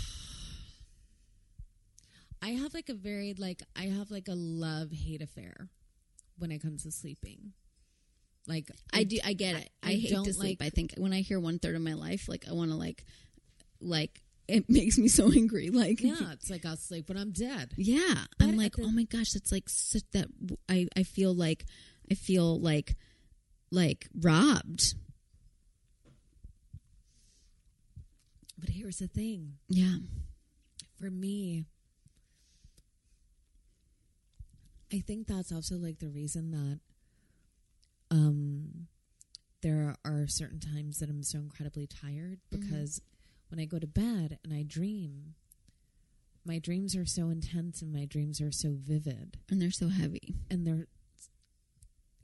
I have, like, a very, like, I have, like, a love-hate affair when it comes to sleeping. Like... I, I do, I get I, it. I, I hate to sleep. Like, I think when I hear one-third of my life, like, I want to, like, like... It makes me so angry. Like, yeah, it's like I'll sleep when I'm dead. Yeah, but I'm like, the- oh my gosh, that's like such that. I, I feel like, I feel like, like robbed. But here's the thing. Yeah, for me, I think that's also like the reason that, um, there are certain times that I'm so incredibly tired because. Mm-hmm. When I go to bed and I dream, my dreams are so intense and my dreams are so vivid. And they're so heavy. And they're,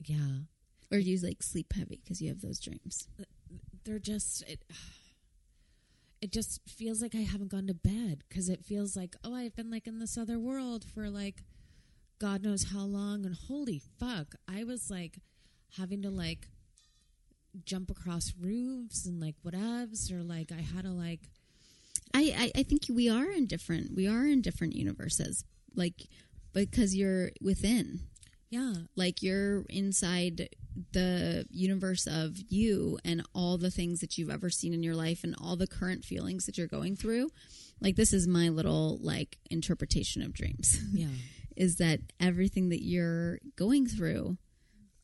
yeah. Or you like sleep heavy because you have those dreams. They're just, it, it just feels like I haven't gone to bed because it feels like, oh, I've been like in this other world for like God knows how long. And holy fuck, I was like having to like, jump across roofs and like whatevs, or like I had to like I, I I think we are in different we are in different universes, like, because you're within. Yeah. Like you're inside the universe of you and all the things that you've ever seen in your life and all the current feelings that you're going through. Like, this is my little, like, interpretation of dreams. Yeah. Is that everything that you're going through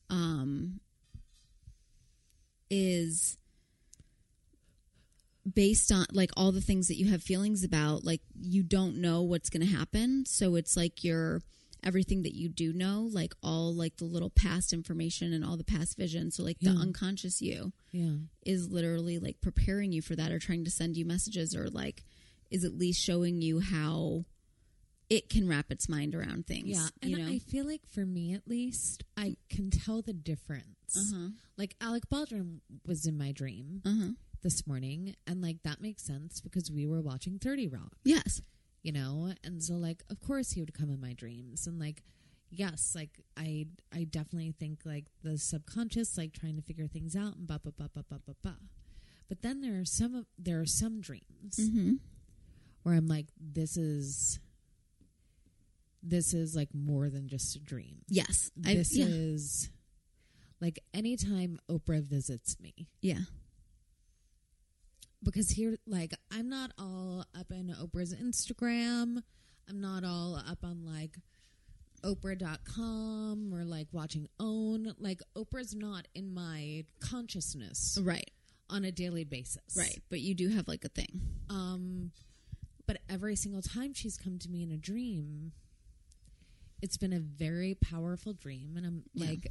um, is based on, like, all the things that you have feelings about. Like, you don't know what's going to happen. So it's like you're... everything that you do know, like all like the little past information and all the past vision. So like yeah. the unconscious you yeah. is literally like preparing you for that or trying to send you messages or like is at least showing you how it can wrap its mind around things. Yeah. And you know? I feel like for me at least, I can tell the difference. Uh-huh. Like Alec Baldwin was in my dream uh-huh. this morning. And like, that makes sense because we were watching thirty Rock. Yes. You know, and so, like, of course he would come in my dreams. And, like, yes, like, I I definitely think, like, the subconscious, like, trying to figure things out and blah, blah, blah, blah, blah, blah, blah. But then there are some, of, there are some dreams mm-hmm. where I'm like, this is, this is, like, more than just a dream. Yes. This I, yeah. is, like, anytime Oprah visits me. Yeah. Because here, like, I'm not all up in Oprah's Instagram. I'm not all up on, like, Oprah dot com or, like, watching OWN. Like, Oprah's not in my consciousness. Right. On a daily basis. Right. But you do have, like, a thing. Um, but every single time she's come to me in a dream, it's been a very powerful dream. And I'm, yeah. like...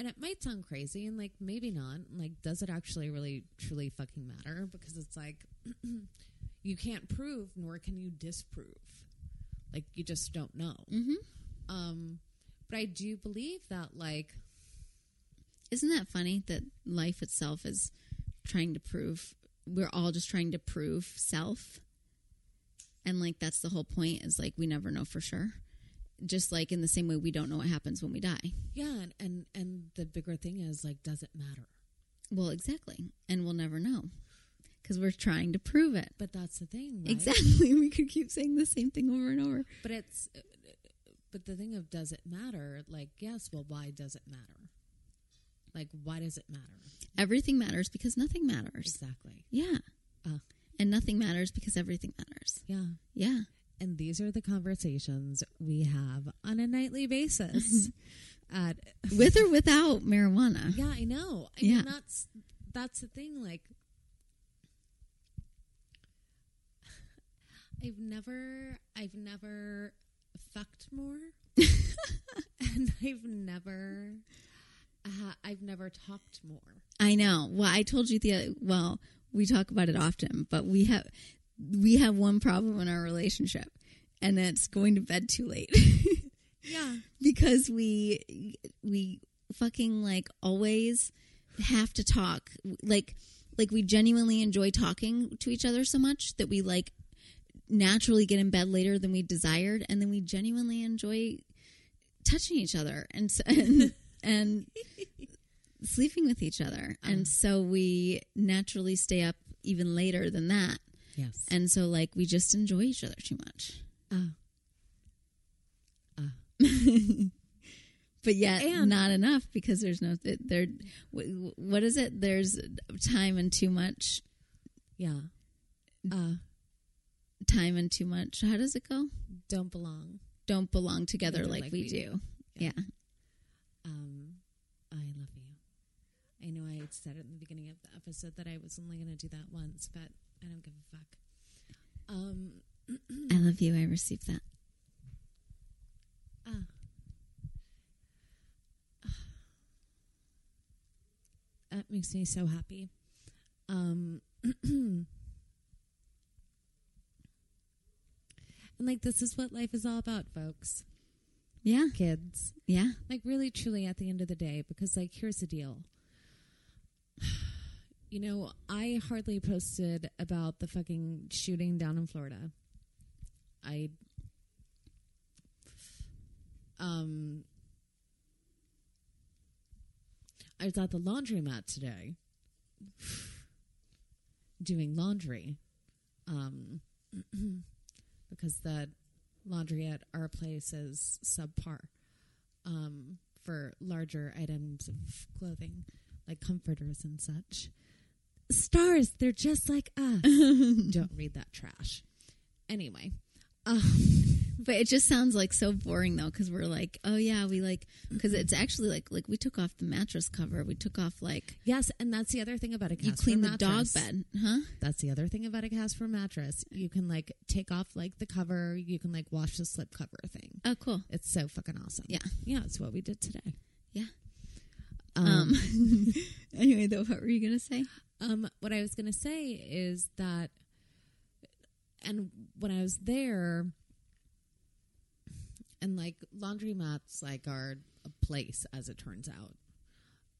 And it might sound crazy and, like, maybe not. Like, does it actually really, truly fucking matter? Because it's like, you can't prove, nor can you disprove. Like, you just don't know. Mm-hmm. Um, but I do believe that, like... Isn't that funny that life itself is trying to prove... We're all just trying to prove self. And, like, that's the whole point is, like, we never know for sure. Just like in the same way we don't know what happens when we die. Yeah, and, and and the bigger thing is, like, does it matter? Well, exactly. And we'll never know because we're trying to prove it. But that's the thing, right? Exactly. We could keep saying the same thing over and over. But it's, but the thing of does it matter, like, yes, well, why does it matter? Like, why does it matter? Everything matters because nothing matters. Exactly. Yeah. Uh, and nothing matters because everything matters. Yeah. Yeah. And these are the conversations we have on a nightly basis. at With or without marijuana. Yeah, I know. I yeah. mean, that's, that's the thing. Like, I've never, I've never fucked more. And I've never, uh, I've never talked more. I know. Well, I told you the, well, we talk about it often, but we have... We have one problem in our relationship, and that's going to bed too late. Yeah. Because we we fucking, like, always have to talk. Like, like we genuinely enjoy talking to each other so much that we, like, naturally get in bed later than we desired, and then we genuinely enjoy touching each other and and, and sleeping with each other. Um. And so we naturally stay up even later than that. Yes. And so, like, we just enjoy each other too much. Oh. Oh. But yet, and not enough because there's no, there, what is it? There's time and too much. Yeah. Uh, time and too much. How does it go? Don't belong. Don't belong together like, like we, we do. do. Yeah. yeah. Um, I love you. I know I had said it in the beginning of the episode that I was only going to do that once, but. I don't give a fuck. Um, I love you. I received that. Ah. Uh, that makes me so happy. Um, and, like, this is what life is all about, folks. Yeah. Kids. Yeah. Like, really, truly, at the end of the day, because, like, here's the deal. You know, I hardly posted about the fucking shooting down in Florida. I, um, I was at the laundromat today doing laundry, um, because that laundry at our place is subpar um, for larger items of clothing, like comforters and such. Stars, they're just like us. Don't read that trash. Anyway. Um, but it just sounds like so boring, though, because we're like, oh, yeah, we like, because it's actually like, like we took off the mattress cover. We took off like. Yes, and that's the other thing about a Casper mattress. You clean the dog bed, huh? That's the other thing about a Casper mattress. You can like take off like the cover. You can like wash the slip cover thing. Oh, cool. It's so fucking awesome. Yeah. Yeah, it's what we did today. Yeah. Um. um anyway, though, what were you going to say? Um, what I was going to say is that, and when I was there, and like laundromats, like are a place, as it turns out,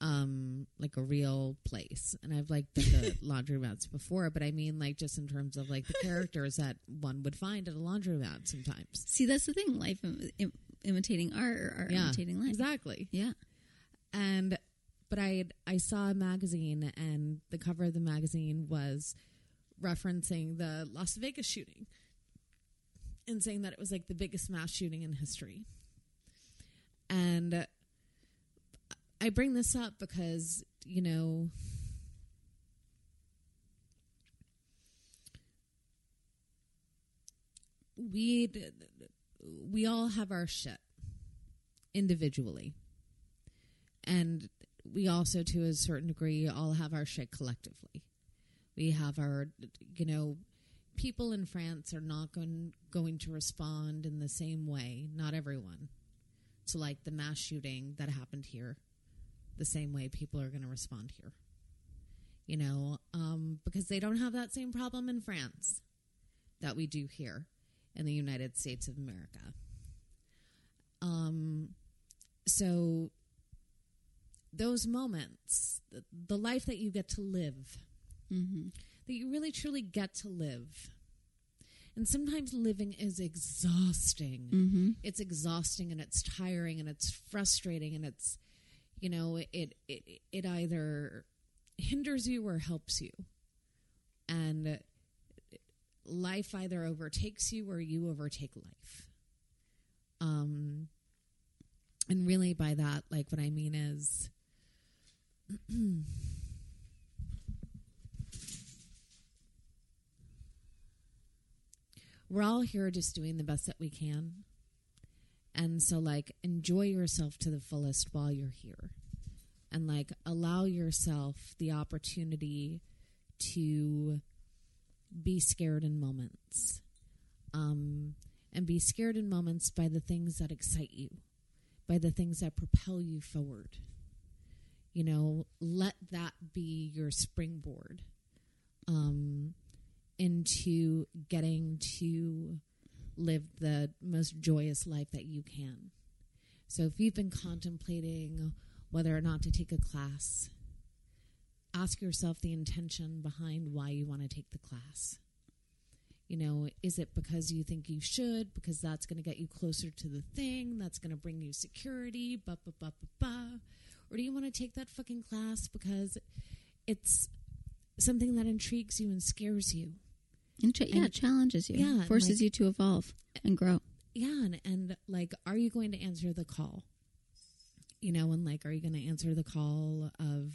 um, like a real place. And I've like been to laundromats before, but I mean, like just in terms of like the characters that one would find at a laundromat sometimes. See, that's the thing: life im- im- imitating art, or art yeah, imitating life. Exactly. Yeah. And but I I saw a magazine, and the cover of the magazine was referencing the Las Vegas shooting and saying that it was like the biggest mass shooting in history. And I bring this up because, you know, we we all have our shit individually. And we also, to a certain degree, all have our shit collectively. We have our, you know, people in France are not going, going to respond in the same way, not everyone, to like the mass shooting that happened here, the same way people are going to respond here, you know, um, because they don't have that same problem in France that we do here in the United States of America. Um, so those moments, the, the life that you get to live, mm-hmm. that you really truly get to live. And sometimes living is exhausting. Mm-hmm. It's exhausting and it's tiring and it's frustrating and it's, you know, it it it either hinders you or helps you. And life either overtakes you or you overtake life. Um, and really by that, like what I mean is... we're all here just doing the best that we can. And so, like, enjoy yourself to the fullest while you're here. And, like, allow yourself the opportunity to be scared in moments. Um, and be scared in moments by the things that excite you, by the things that propel you forward. You know, let that be your springboard. Um... into getting to live the most joyous life that you can. So if you've been contemplating whether or not to take a class, ask yourself the intention behind why you want to take the class. You know, is it because you think you should, because that's going to get you closer to the thing, that's going to bring you security, ba ba ba ba ba, or do you want to take that fucking class because it's something that intrigues you and scares you? Intri- yeah, and, challenges you, yeah, forces like, you to evolve and grow. Yeah, and, and like, are you going to answer the call? You know, and like, are you going to answer the call of,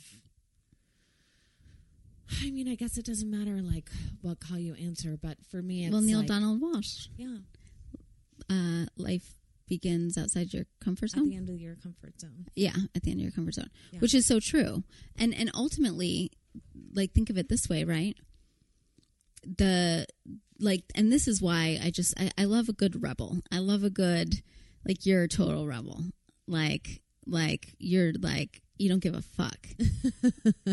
I mean, I guess it doesn't matter, like, what call you answer, but for me, it's Well, Neale like, Donald Walsch. Yeah. Uh, life begins outside your comfort zone. At the end of your comfort zone. Yeah, at the end of your comfort zone, yeah. Which is so true. And And ultimately, like, think of it this way, right? The, like, and this is why I just, I, I love a good rebel. I love a good, like, you're a total rebel. Like, like, you're, like, you don't give a fuck.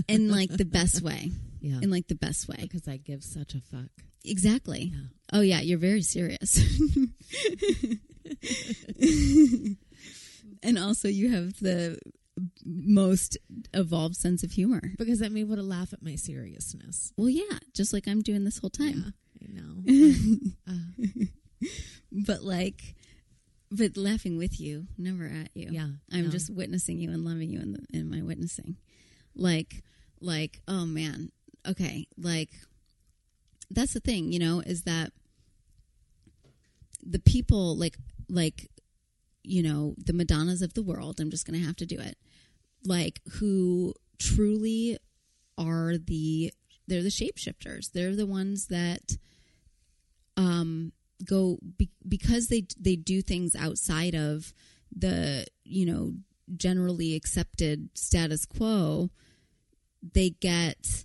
In, like, the best way. Yeah. In, like, the best way. Because I give such a fuck. Exactly. Yeah. Oh, yeah, you're very serious. And also you have the most evolved sense of humor, because I'm able to laugh at my seriousness. Well, yeah, just like I'm doing this whole time. Yeah, I know. uh. But like, but laughing with you, never at you. Yeah, I'm no. just witnessing you and loving you in, the, in my witnessing. Like, like, oh man, okay. Like, that's the thing, you know, is that the people like, like, you know, the Madonnas of the world, I'm just going to have to do it, like, who truly are the, they're the shapeshifters. They're the ones that um, go, be, because they they do things outside of the, you know, generally accepted status quo, they get,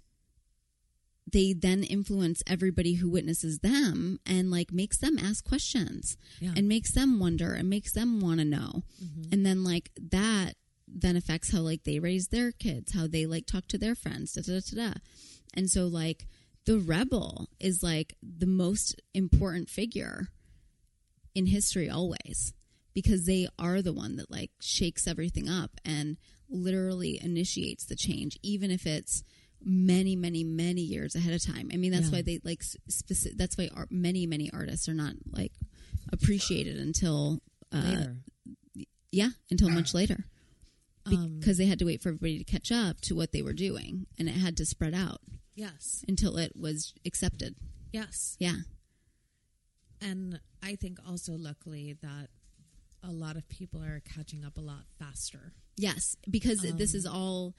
they then influence everybody who witnesses them and, like, makes them ask questions yeah. and makes them wonder and makes them want to know. Mm-hmm. And then, like, that then affects how, like, they raise their kids, how they, like, talk to their friends, da da da da. And so, like, the rebel is, like, the most important figure in history always, because they are the one that, like, shakes everything up and literally initiates the change, even if it's many, many, many years ahead of time. I mean, that's yeah. why they, like, speci- that's why ar- many, many artists are not, like, appreciated until, uh, later. yeah, until much later. Because they had to wait for everybody to catch up to what they were doing, and it had to spread out. Yes. Until it was accepted. Yes. Yeah. And I think also, luckily, that a lot of people are catching up a lot faster. Yes, because um, this is all,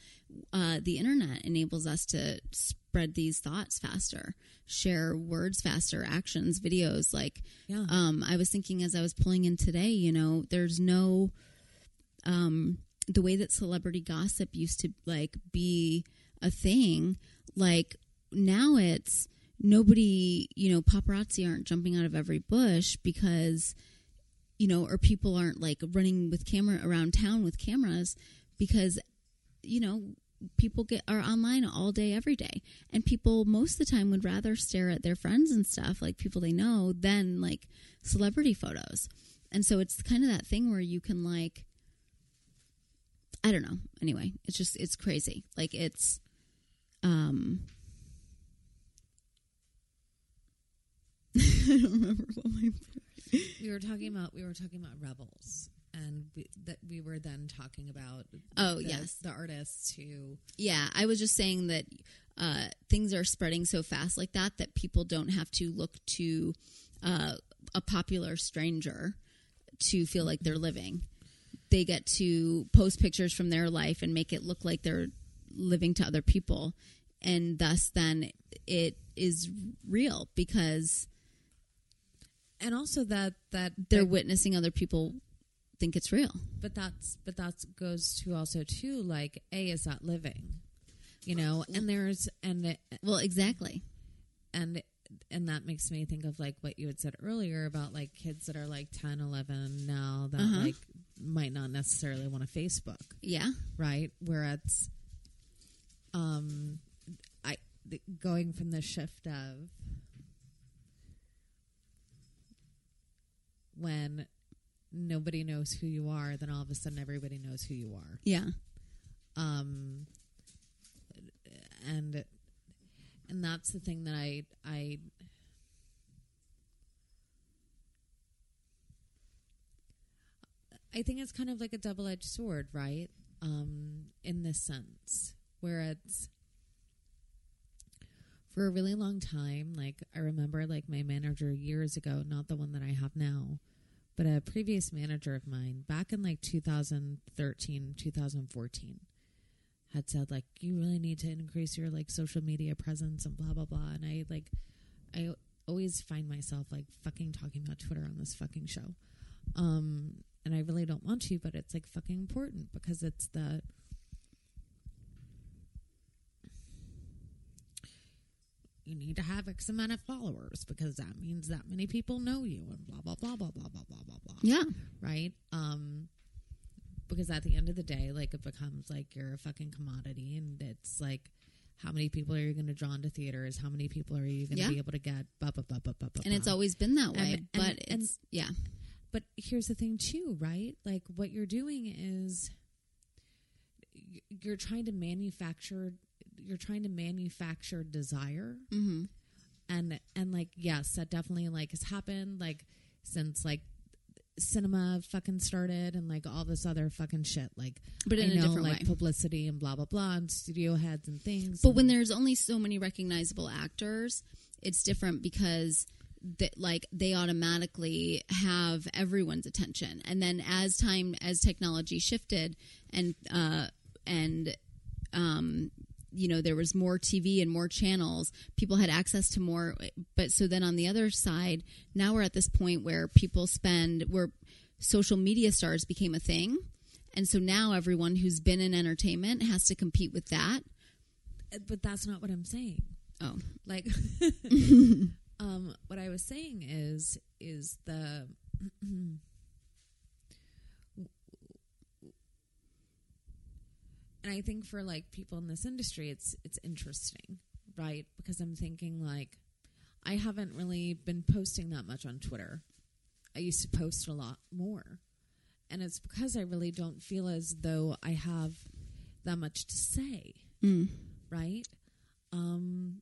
uh, the internet enables us to spread these thoughts faster, share words faster, actions, videos. Like, yeah. um, I was thinking as I was pulling in today, you know, there's no... Um, the way that celebrity gossip used to, like, be a thing, like, now it's nobody, you know, paparazzi aren't jumping out of every bush because, you know, or people aren't, like, running with camera around town with cameras because, you know, people get are online all day, every day. And people most of the time would rather stare at their friends and stuff, like people they know, than, like, celebrity photos. And so it's kind of that thing where you can, like, I don't know. Anyway, it's just, it's crazy. Like, it's, um, I don't remember what my point. We were talking about, we were talking about rebels, and we, that we were then talking about, oh, the, yes, the artists who, yeah, I was just saying that, uh, things are spreading so fast like that, that people don't have to look to, uh, a popular stranger to feel like they're living. They get to post pictures from their life and make it look like they're living to other people. And thus then it is real because. And also that, that they're that, witnessing other people think it's real. But that's, but that's goes to also too, like, A, is that living, you know, and there's, and. It, well, exactly. And, and that makes me think of, like, what you had said earlier about, like, kids that are, like, ten, eleven now that uh-huh. like might not necessarily want to Facebook. Yeah. Right. Where it's, um, I, th- going from the shift of when nobody knows who you are, then all of a sudden everybody knows who you are. Yeah. Um, and And that's the thing that I, I, I think it's kind of like a double-edged sword, right? Um, in this sense, where it's, for a really long time, like, I remember, like, my manager years ago, not the one that I have now, but a previous manager of mine back in, like, two thousand thirteen, two thousand fourteen had said, like, you really need to increase your, like, social media presence and blah, blah, blah. And I, like, I always find myself, like, fucking talking about Twitter on this fucking show. Um, and I really don't want to, but it's, like, fucking important because it's the... You need to have X amount of followers because that means that many people know you and blah, blah, blah, blah, blah, blah, blah, blah, blah. Yeah. Right? Um... Because at the end of the day, like, it becomes, like, you're a fucking commodity, and it's, like, how many people are you going to draw into theaters? How many people are you going to yeah. be able to get? Bah, bah, bah, bah, bah, bah, and it's bah. always been that way, and, but and, it's, and, yeah. But here's the thing, too, right? Like, what you're doing is you're trying to manufacture, you're trying to manufacture desire. Mm-hmm. And, and, like, yes, that definitely, like, has happened, like, since, like, cinema fucking started and, like, all this other fucking shit, like, but in I know, a different like, way. Publicity and blah blah blah and studio heads and things. But when there's only so many recognizable actors, it's different because that like they automatically have everyone's attention. And then as time, as technology shifted and, uh, and, um, you know, there was more T V and more channels, people had access to more. But so then on the other side, now we're at this point where people spend, where social media stars became a thing. And so now everyone who's been in entertainment has to compete with that. But that's not what I'm saying. Oh, like, um, what I was saying is, is the, and I think for like people in this industry, it's, it's interesting, right? Because I'm thinking like, I haven't really been posting that much on Twitter. I used to post a lot more. And it's because I really don't feel as though I have that much to say, mm. right? Um,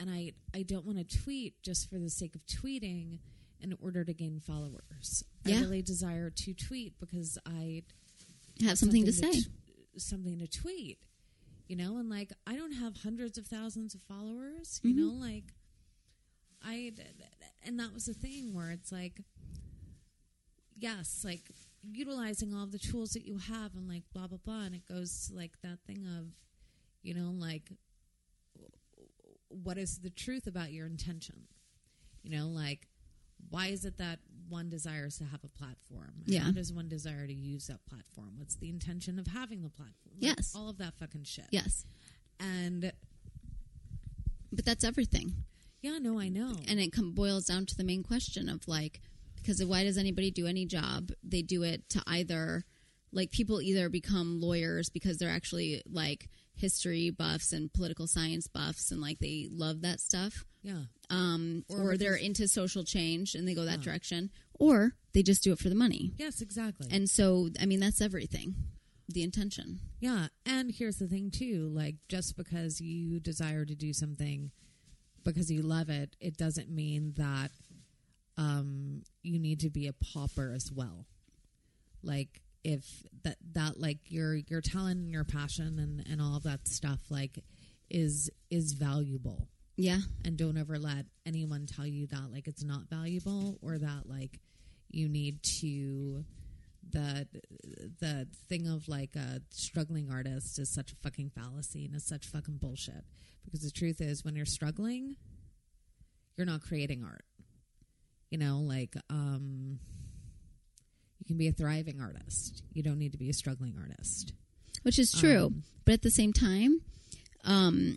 and I, I don't want to tweet just for the sake of tweeting in order to gain followers. Yeah. I really desire to tweet because I have something, something to, to say, t- something to tweet, you know? And like, I don't have hundreds of thousands of followers, you mm-hmm. know? Like, I, and that was the thing where it's like, yes, like, utilizing all the tools that you have and like blah blah blah, and it goes to like that thing of, you know, like what is the truth about your intention, you know, like why is it that one desires to have a platform? Yeah, how does one desire to use that platform? What's the intention of having the platform? Like, yes, all of that fucking shit. Yes, and but that's everything. Yeah, no, I know, and it com- boils down to the main question of like. Because why does anybody do any job? They do it to either, like, people either become lawyers because they're actually, like, history buffs and political science buffs and, like, they love that stuff. Yeah. Um, or, or they're into social change and they go that yeah. direction. Or they just do it for the money. Yes, exactly. And so, I mean, that's everything. The intention. Yeah. And here's the thing, too. Like, just because you desire to do something because you love it, it doesn't mean that... Um, you need to be a pauper as well. Like if that, that like your, your talent and your passion and, and all of that stuff like is, is valuable. Yeah. And don't ever let anyone tell you that like it's not valuable or that like you need to, the, the thing of like a struggling artist is such a fucking fallacy and is such fucking bullshit. Because the truth is when you're struggling, you're not creating art. You know, like, um, you can be a thriving artist. You don't need to be a struggling artist. Which is true. Um, but at the same time, um,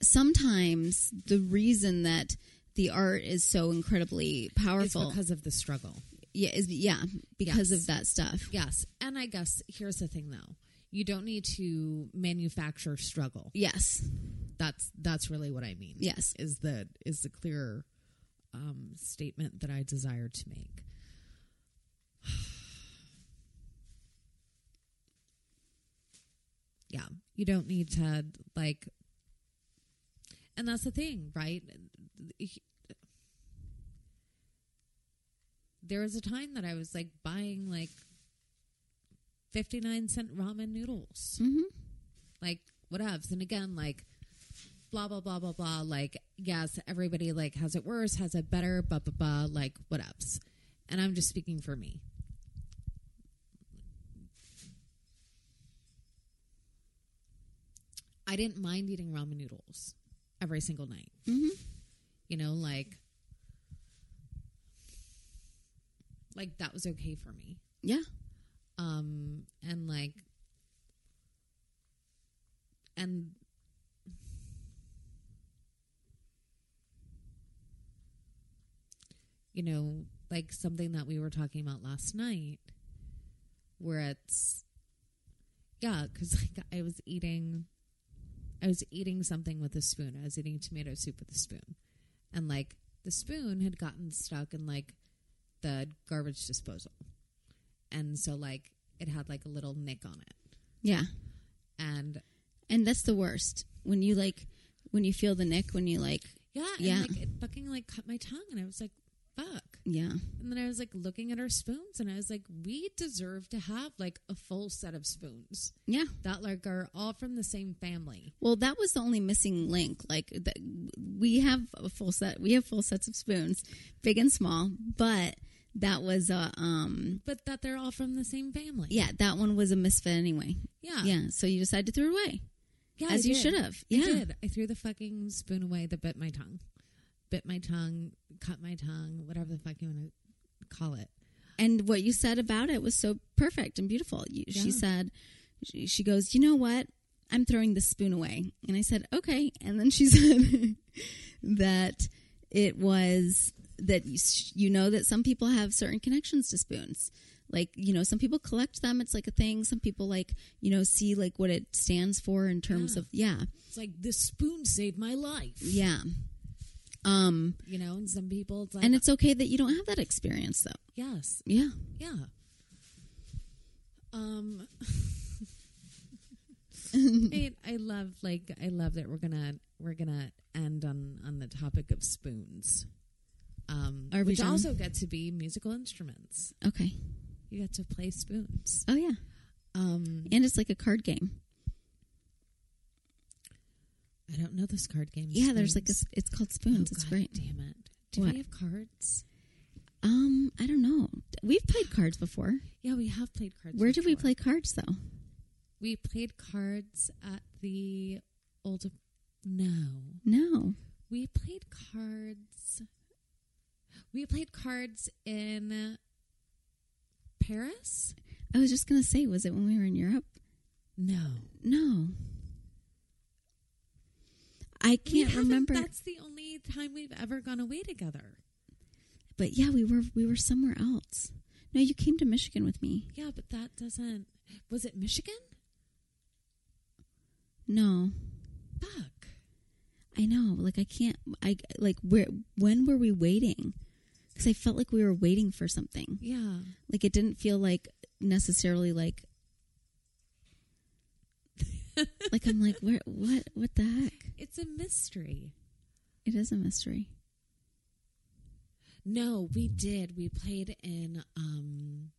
sometimes the reason that the art is so incredibly powerful... is because of the struggle. Yeah, is, yeah because yes. of that stuff. Yes. And I guess, here's the thing, though. You don't need to manufacture struggle. Yes. That's that's really what I mean. Yes, is the is the clearer um, statement that I desire to make. Yeah, you don't need to like, and that's the thing, right? There was a time that I was like buying like fifty-nine cent ramen noodles, mm-hmm. like whatevs, and again, like. Blah, blah, blah, blah, blah. Like, yes, everybody, like, has it worse, has it better, blah, blah, blah, like, what ups. And I'm just speaking for me. I didn't mind eating ramen noodles every single night. Mm-hmm. You know, like, like, that was okay for me. Yeah. Um, and, like, and... you know, like something that we were talking about last night where it's, yeah, because like I was eating, I was eating something with a spoon. I was eating tomato soup with a spoon. And like the spoon had gotten stuck in like the garbage disposal. And so like it had like a little nick on it. Yeah. And. And that's the worst. When you like, when you feel the nick, when you like. Yeah. And yeah. like it fucking like cut my tongue and I was like. Fuck. Yeah. And then I was like looking at our spoons and I was like, we deserve to have like a full set of spoons. Yeah. That like are all from the same family. Well, that was the only missing link. Like the, we have a full set. We have full sets of spoons, big and small, but that was a, um, but that they're all from the same family. Yeah. That one was a misfit anyway. Yeah. Yeah. So you decided to throw it away. Yeah. As I you should have. Yeah. I did. I threw the fucking spoon away that bit my tongue. Bit my tongue, cut my tongue, whatever the fuck you want to call it. And what you said about it was so perfect and beautiful. You, yeah. She said, she, she goes, you know what? I'm throwing the spoon away. And I said, okay. And then she said that it was that, you, you know, that some people have certain connections to spoons. Like, you know, some people collect them. It's like a thing. Some people like, you know, see like what it stands for in terms yeah. of, yeah. It's like this spoon saved my life. Yeah. Um, you know, and some people, it's like, and it's okay that you don't have that experience though. Yes. Yeah. Yeah. Um, I, I love, like, I love that we're gonna, we're gonna end on, on the topic of spoons. Um, Are we which done? Also get to be musical instruments. Okay. You get to play spoons. Oh yeah. Um, and it's like a card game. I don't know this card game. Yeah, spoons. There's like a, it's called Spoons. Oh, it's God great. Damn it! Do what? We have cards? Um, I don't know. We've played cards before. Yeah, we have played cards. Where before. Did we play cards though? We played cards at the old. No, no. We played cards. We played cards in Paris. I was just gonna say, was it when we were in Europe? No, no. I can't remember. That's the only time we've ever gone away together. But yeah, we were we were somewhere else. No, you came to Michigan with me. Yeah, but that doesn't. Was it Michigan? No. Fuck. I know. Like I can't. I like where? When were we waiting? Because I felt like we were waiting for something. Yeah. Like it didn't feel like necessarily like. Like, I'm like, where, what, what the heck? It's a mystery. It is a mystery. No, we did. We played in, um,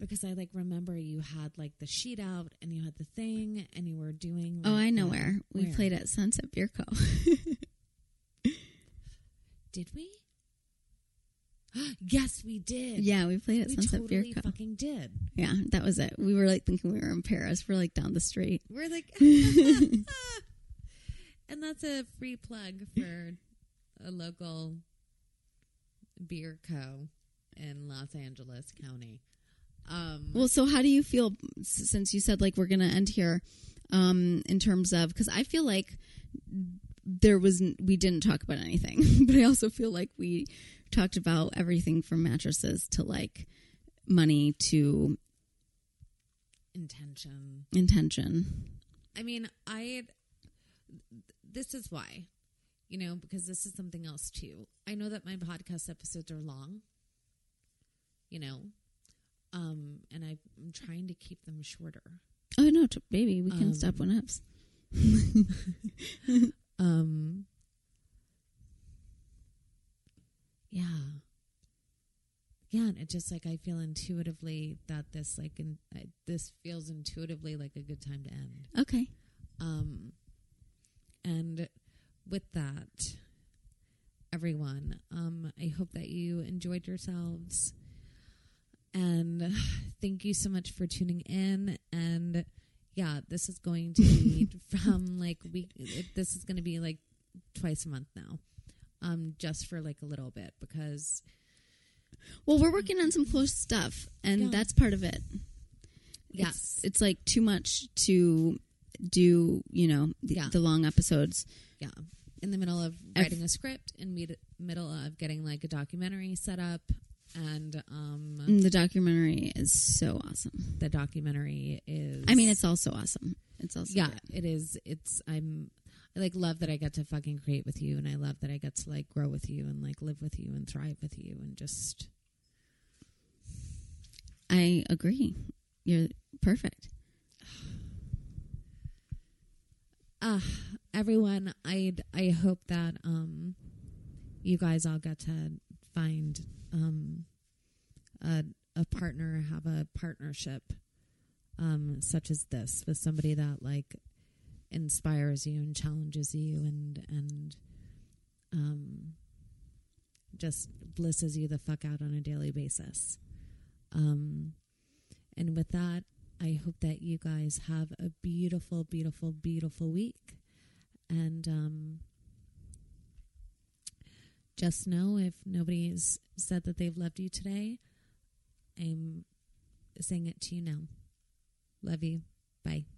because I, like, remember you had, like, the sheet out and you had the thing and you were doing. Like, oh, I know uh, where. We where? Played at Sunset Beer Co. Did we? Yes, we did. Yeah, we played at we Sunset totally Beer Co. We fucking did. Yeah, that was it. We were like thinking we were in Paris. We're like down the street. We're like, and that's a free plug for a local beer co in Los Angeles County. Um, well, so how do you feel since you said like we're gonna end here? Um, in terms of because I feel like there was we didn't talk about anything, but I also feel like we. Talked about everything from mattresses to like money to intention. Intention. I mean, I, this is why, you know, because this is something else too. I know that my podcast episodes are long, you know, um, and I'm trying to keep them shorter. Oh no, t- baby, we can um, stop one ups. um, Yeah. Yeah. And it just like, I feel intuitively that this like, in, uh, this feels intuitively like a good time to end. Okay. Um, and with that, everyone, um, I hope that you enjoyed yourselves and thank you so much for tuning in. And yeah, this is going to be from like week, this is going to be like twice a month now. Um, just for like a little bit because, well, we're working on some close stuff and yeah. That's part of it. Yes. It's, it's like too much to do, you know, the, yeah. the long episodes. Yeah. In the middle of writing I've, a script in the middle of getting like a documentary set up and, um, the documentary is so awesome. The documentary is, I mean, it's also awesome. It's also, yeah, good. It is. It's, I'm, I, like, love that I get to fucking create with you, and I love that I get to, like, grow with you and, like, live with you and thrive with you and just... I agree. You're perfect. Uh, everyone, I I hope that, um, you guys all got to find um, a a partner, have a partnership um, such as this with somebody that like inspires you and challenges you and and um, just blisses you the fuck out on a daily basis. Um, and with that, I hope that you guys have a beautiful, beautiful, beautiful week. And um, just know if nobody's said that they've loved you today, I'm saying it to you now. Love you. Bye.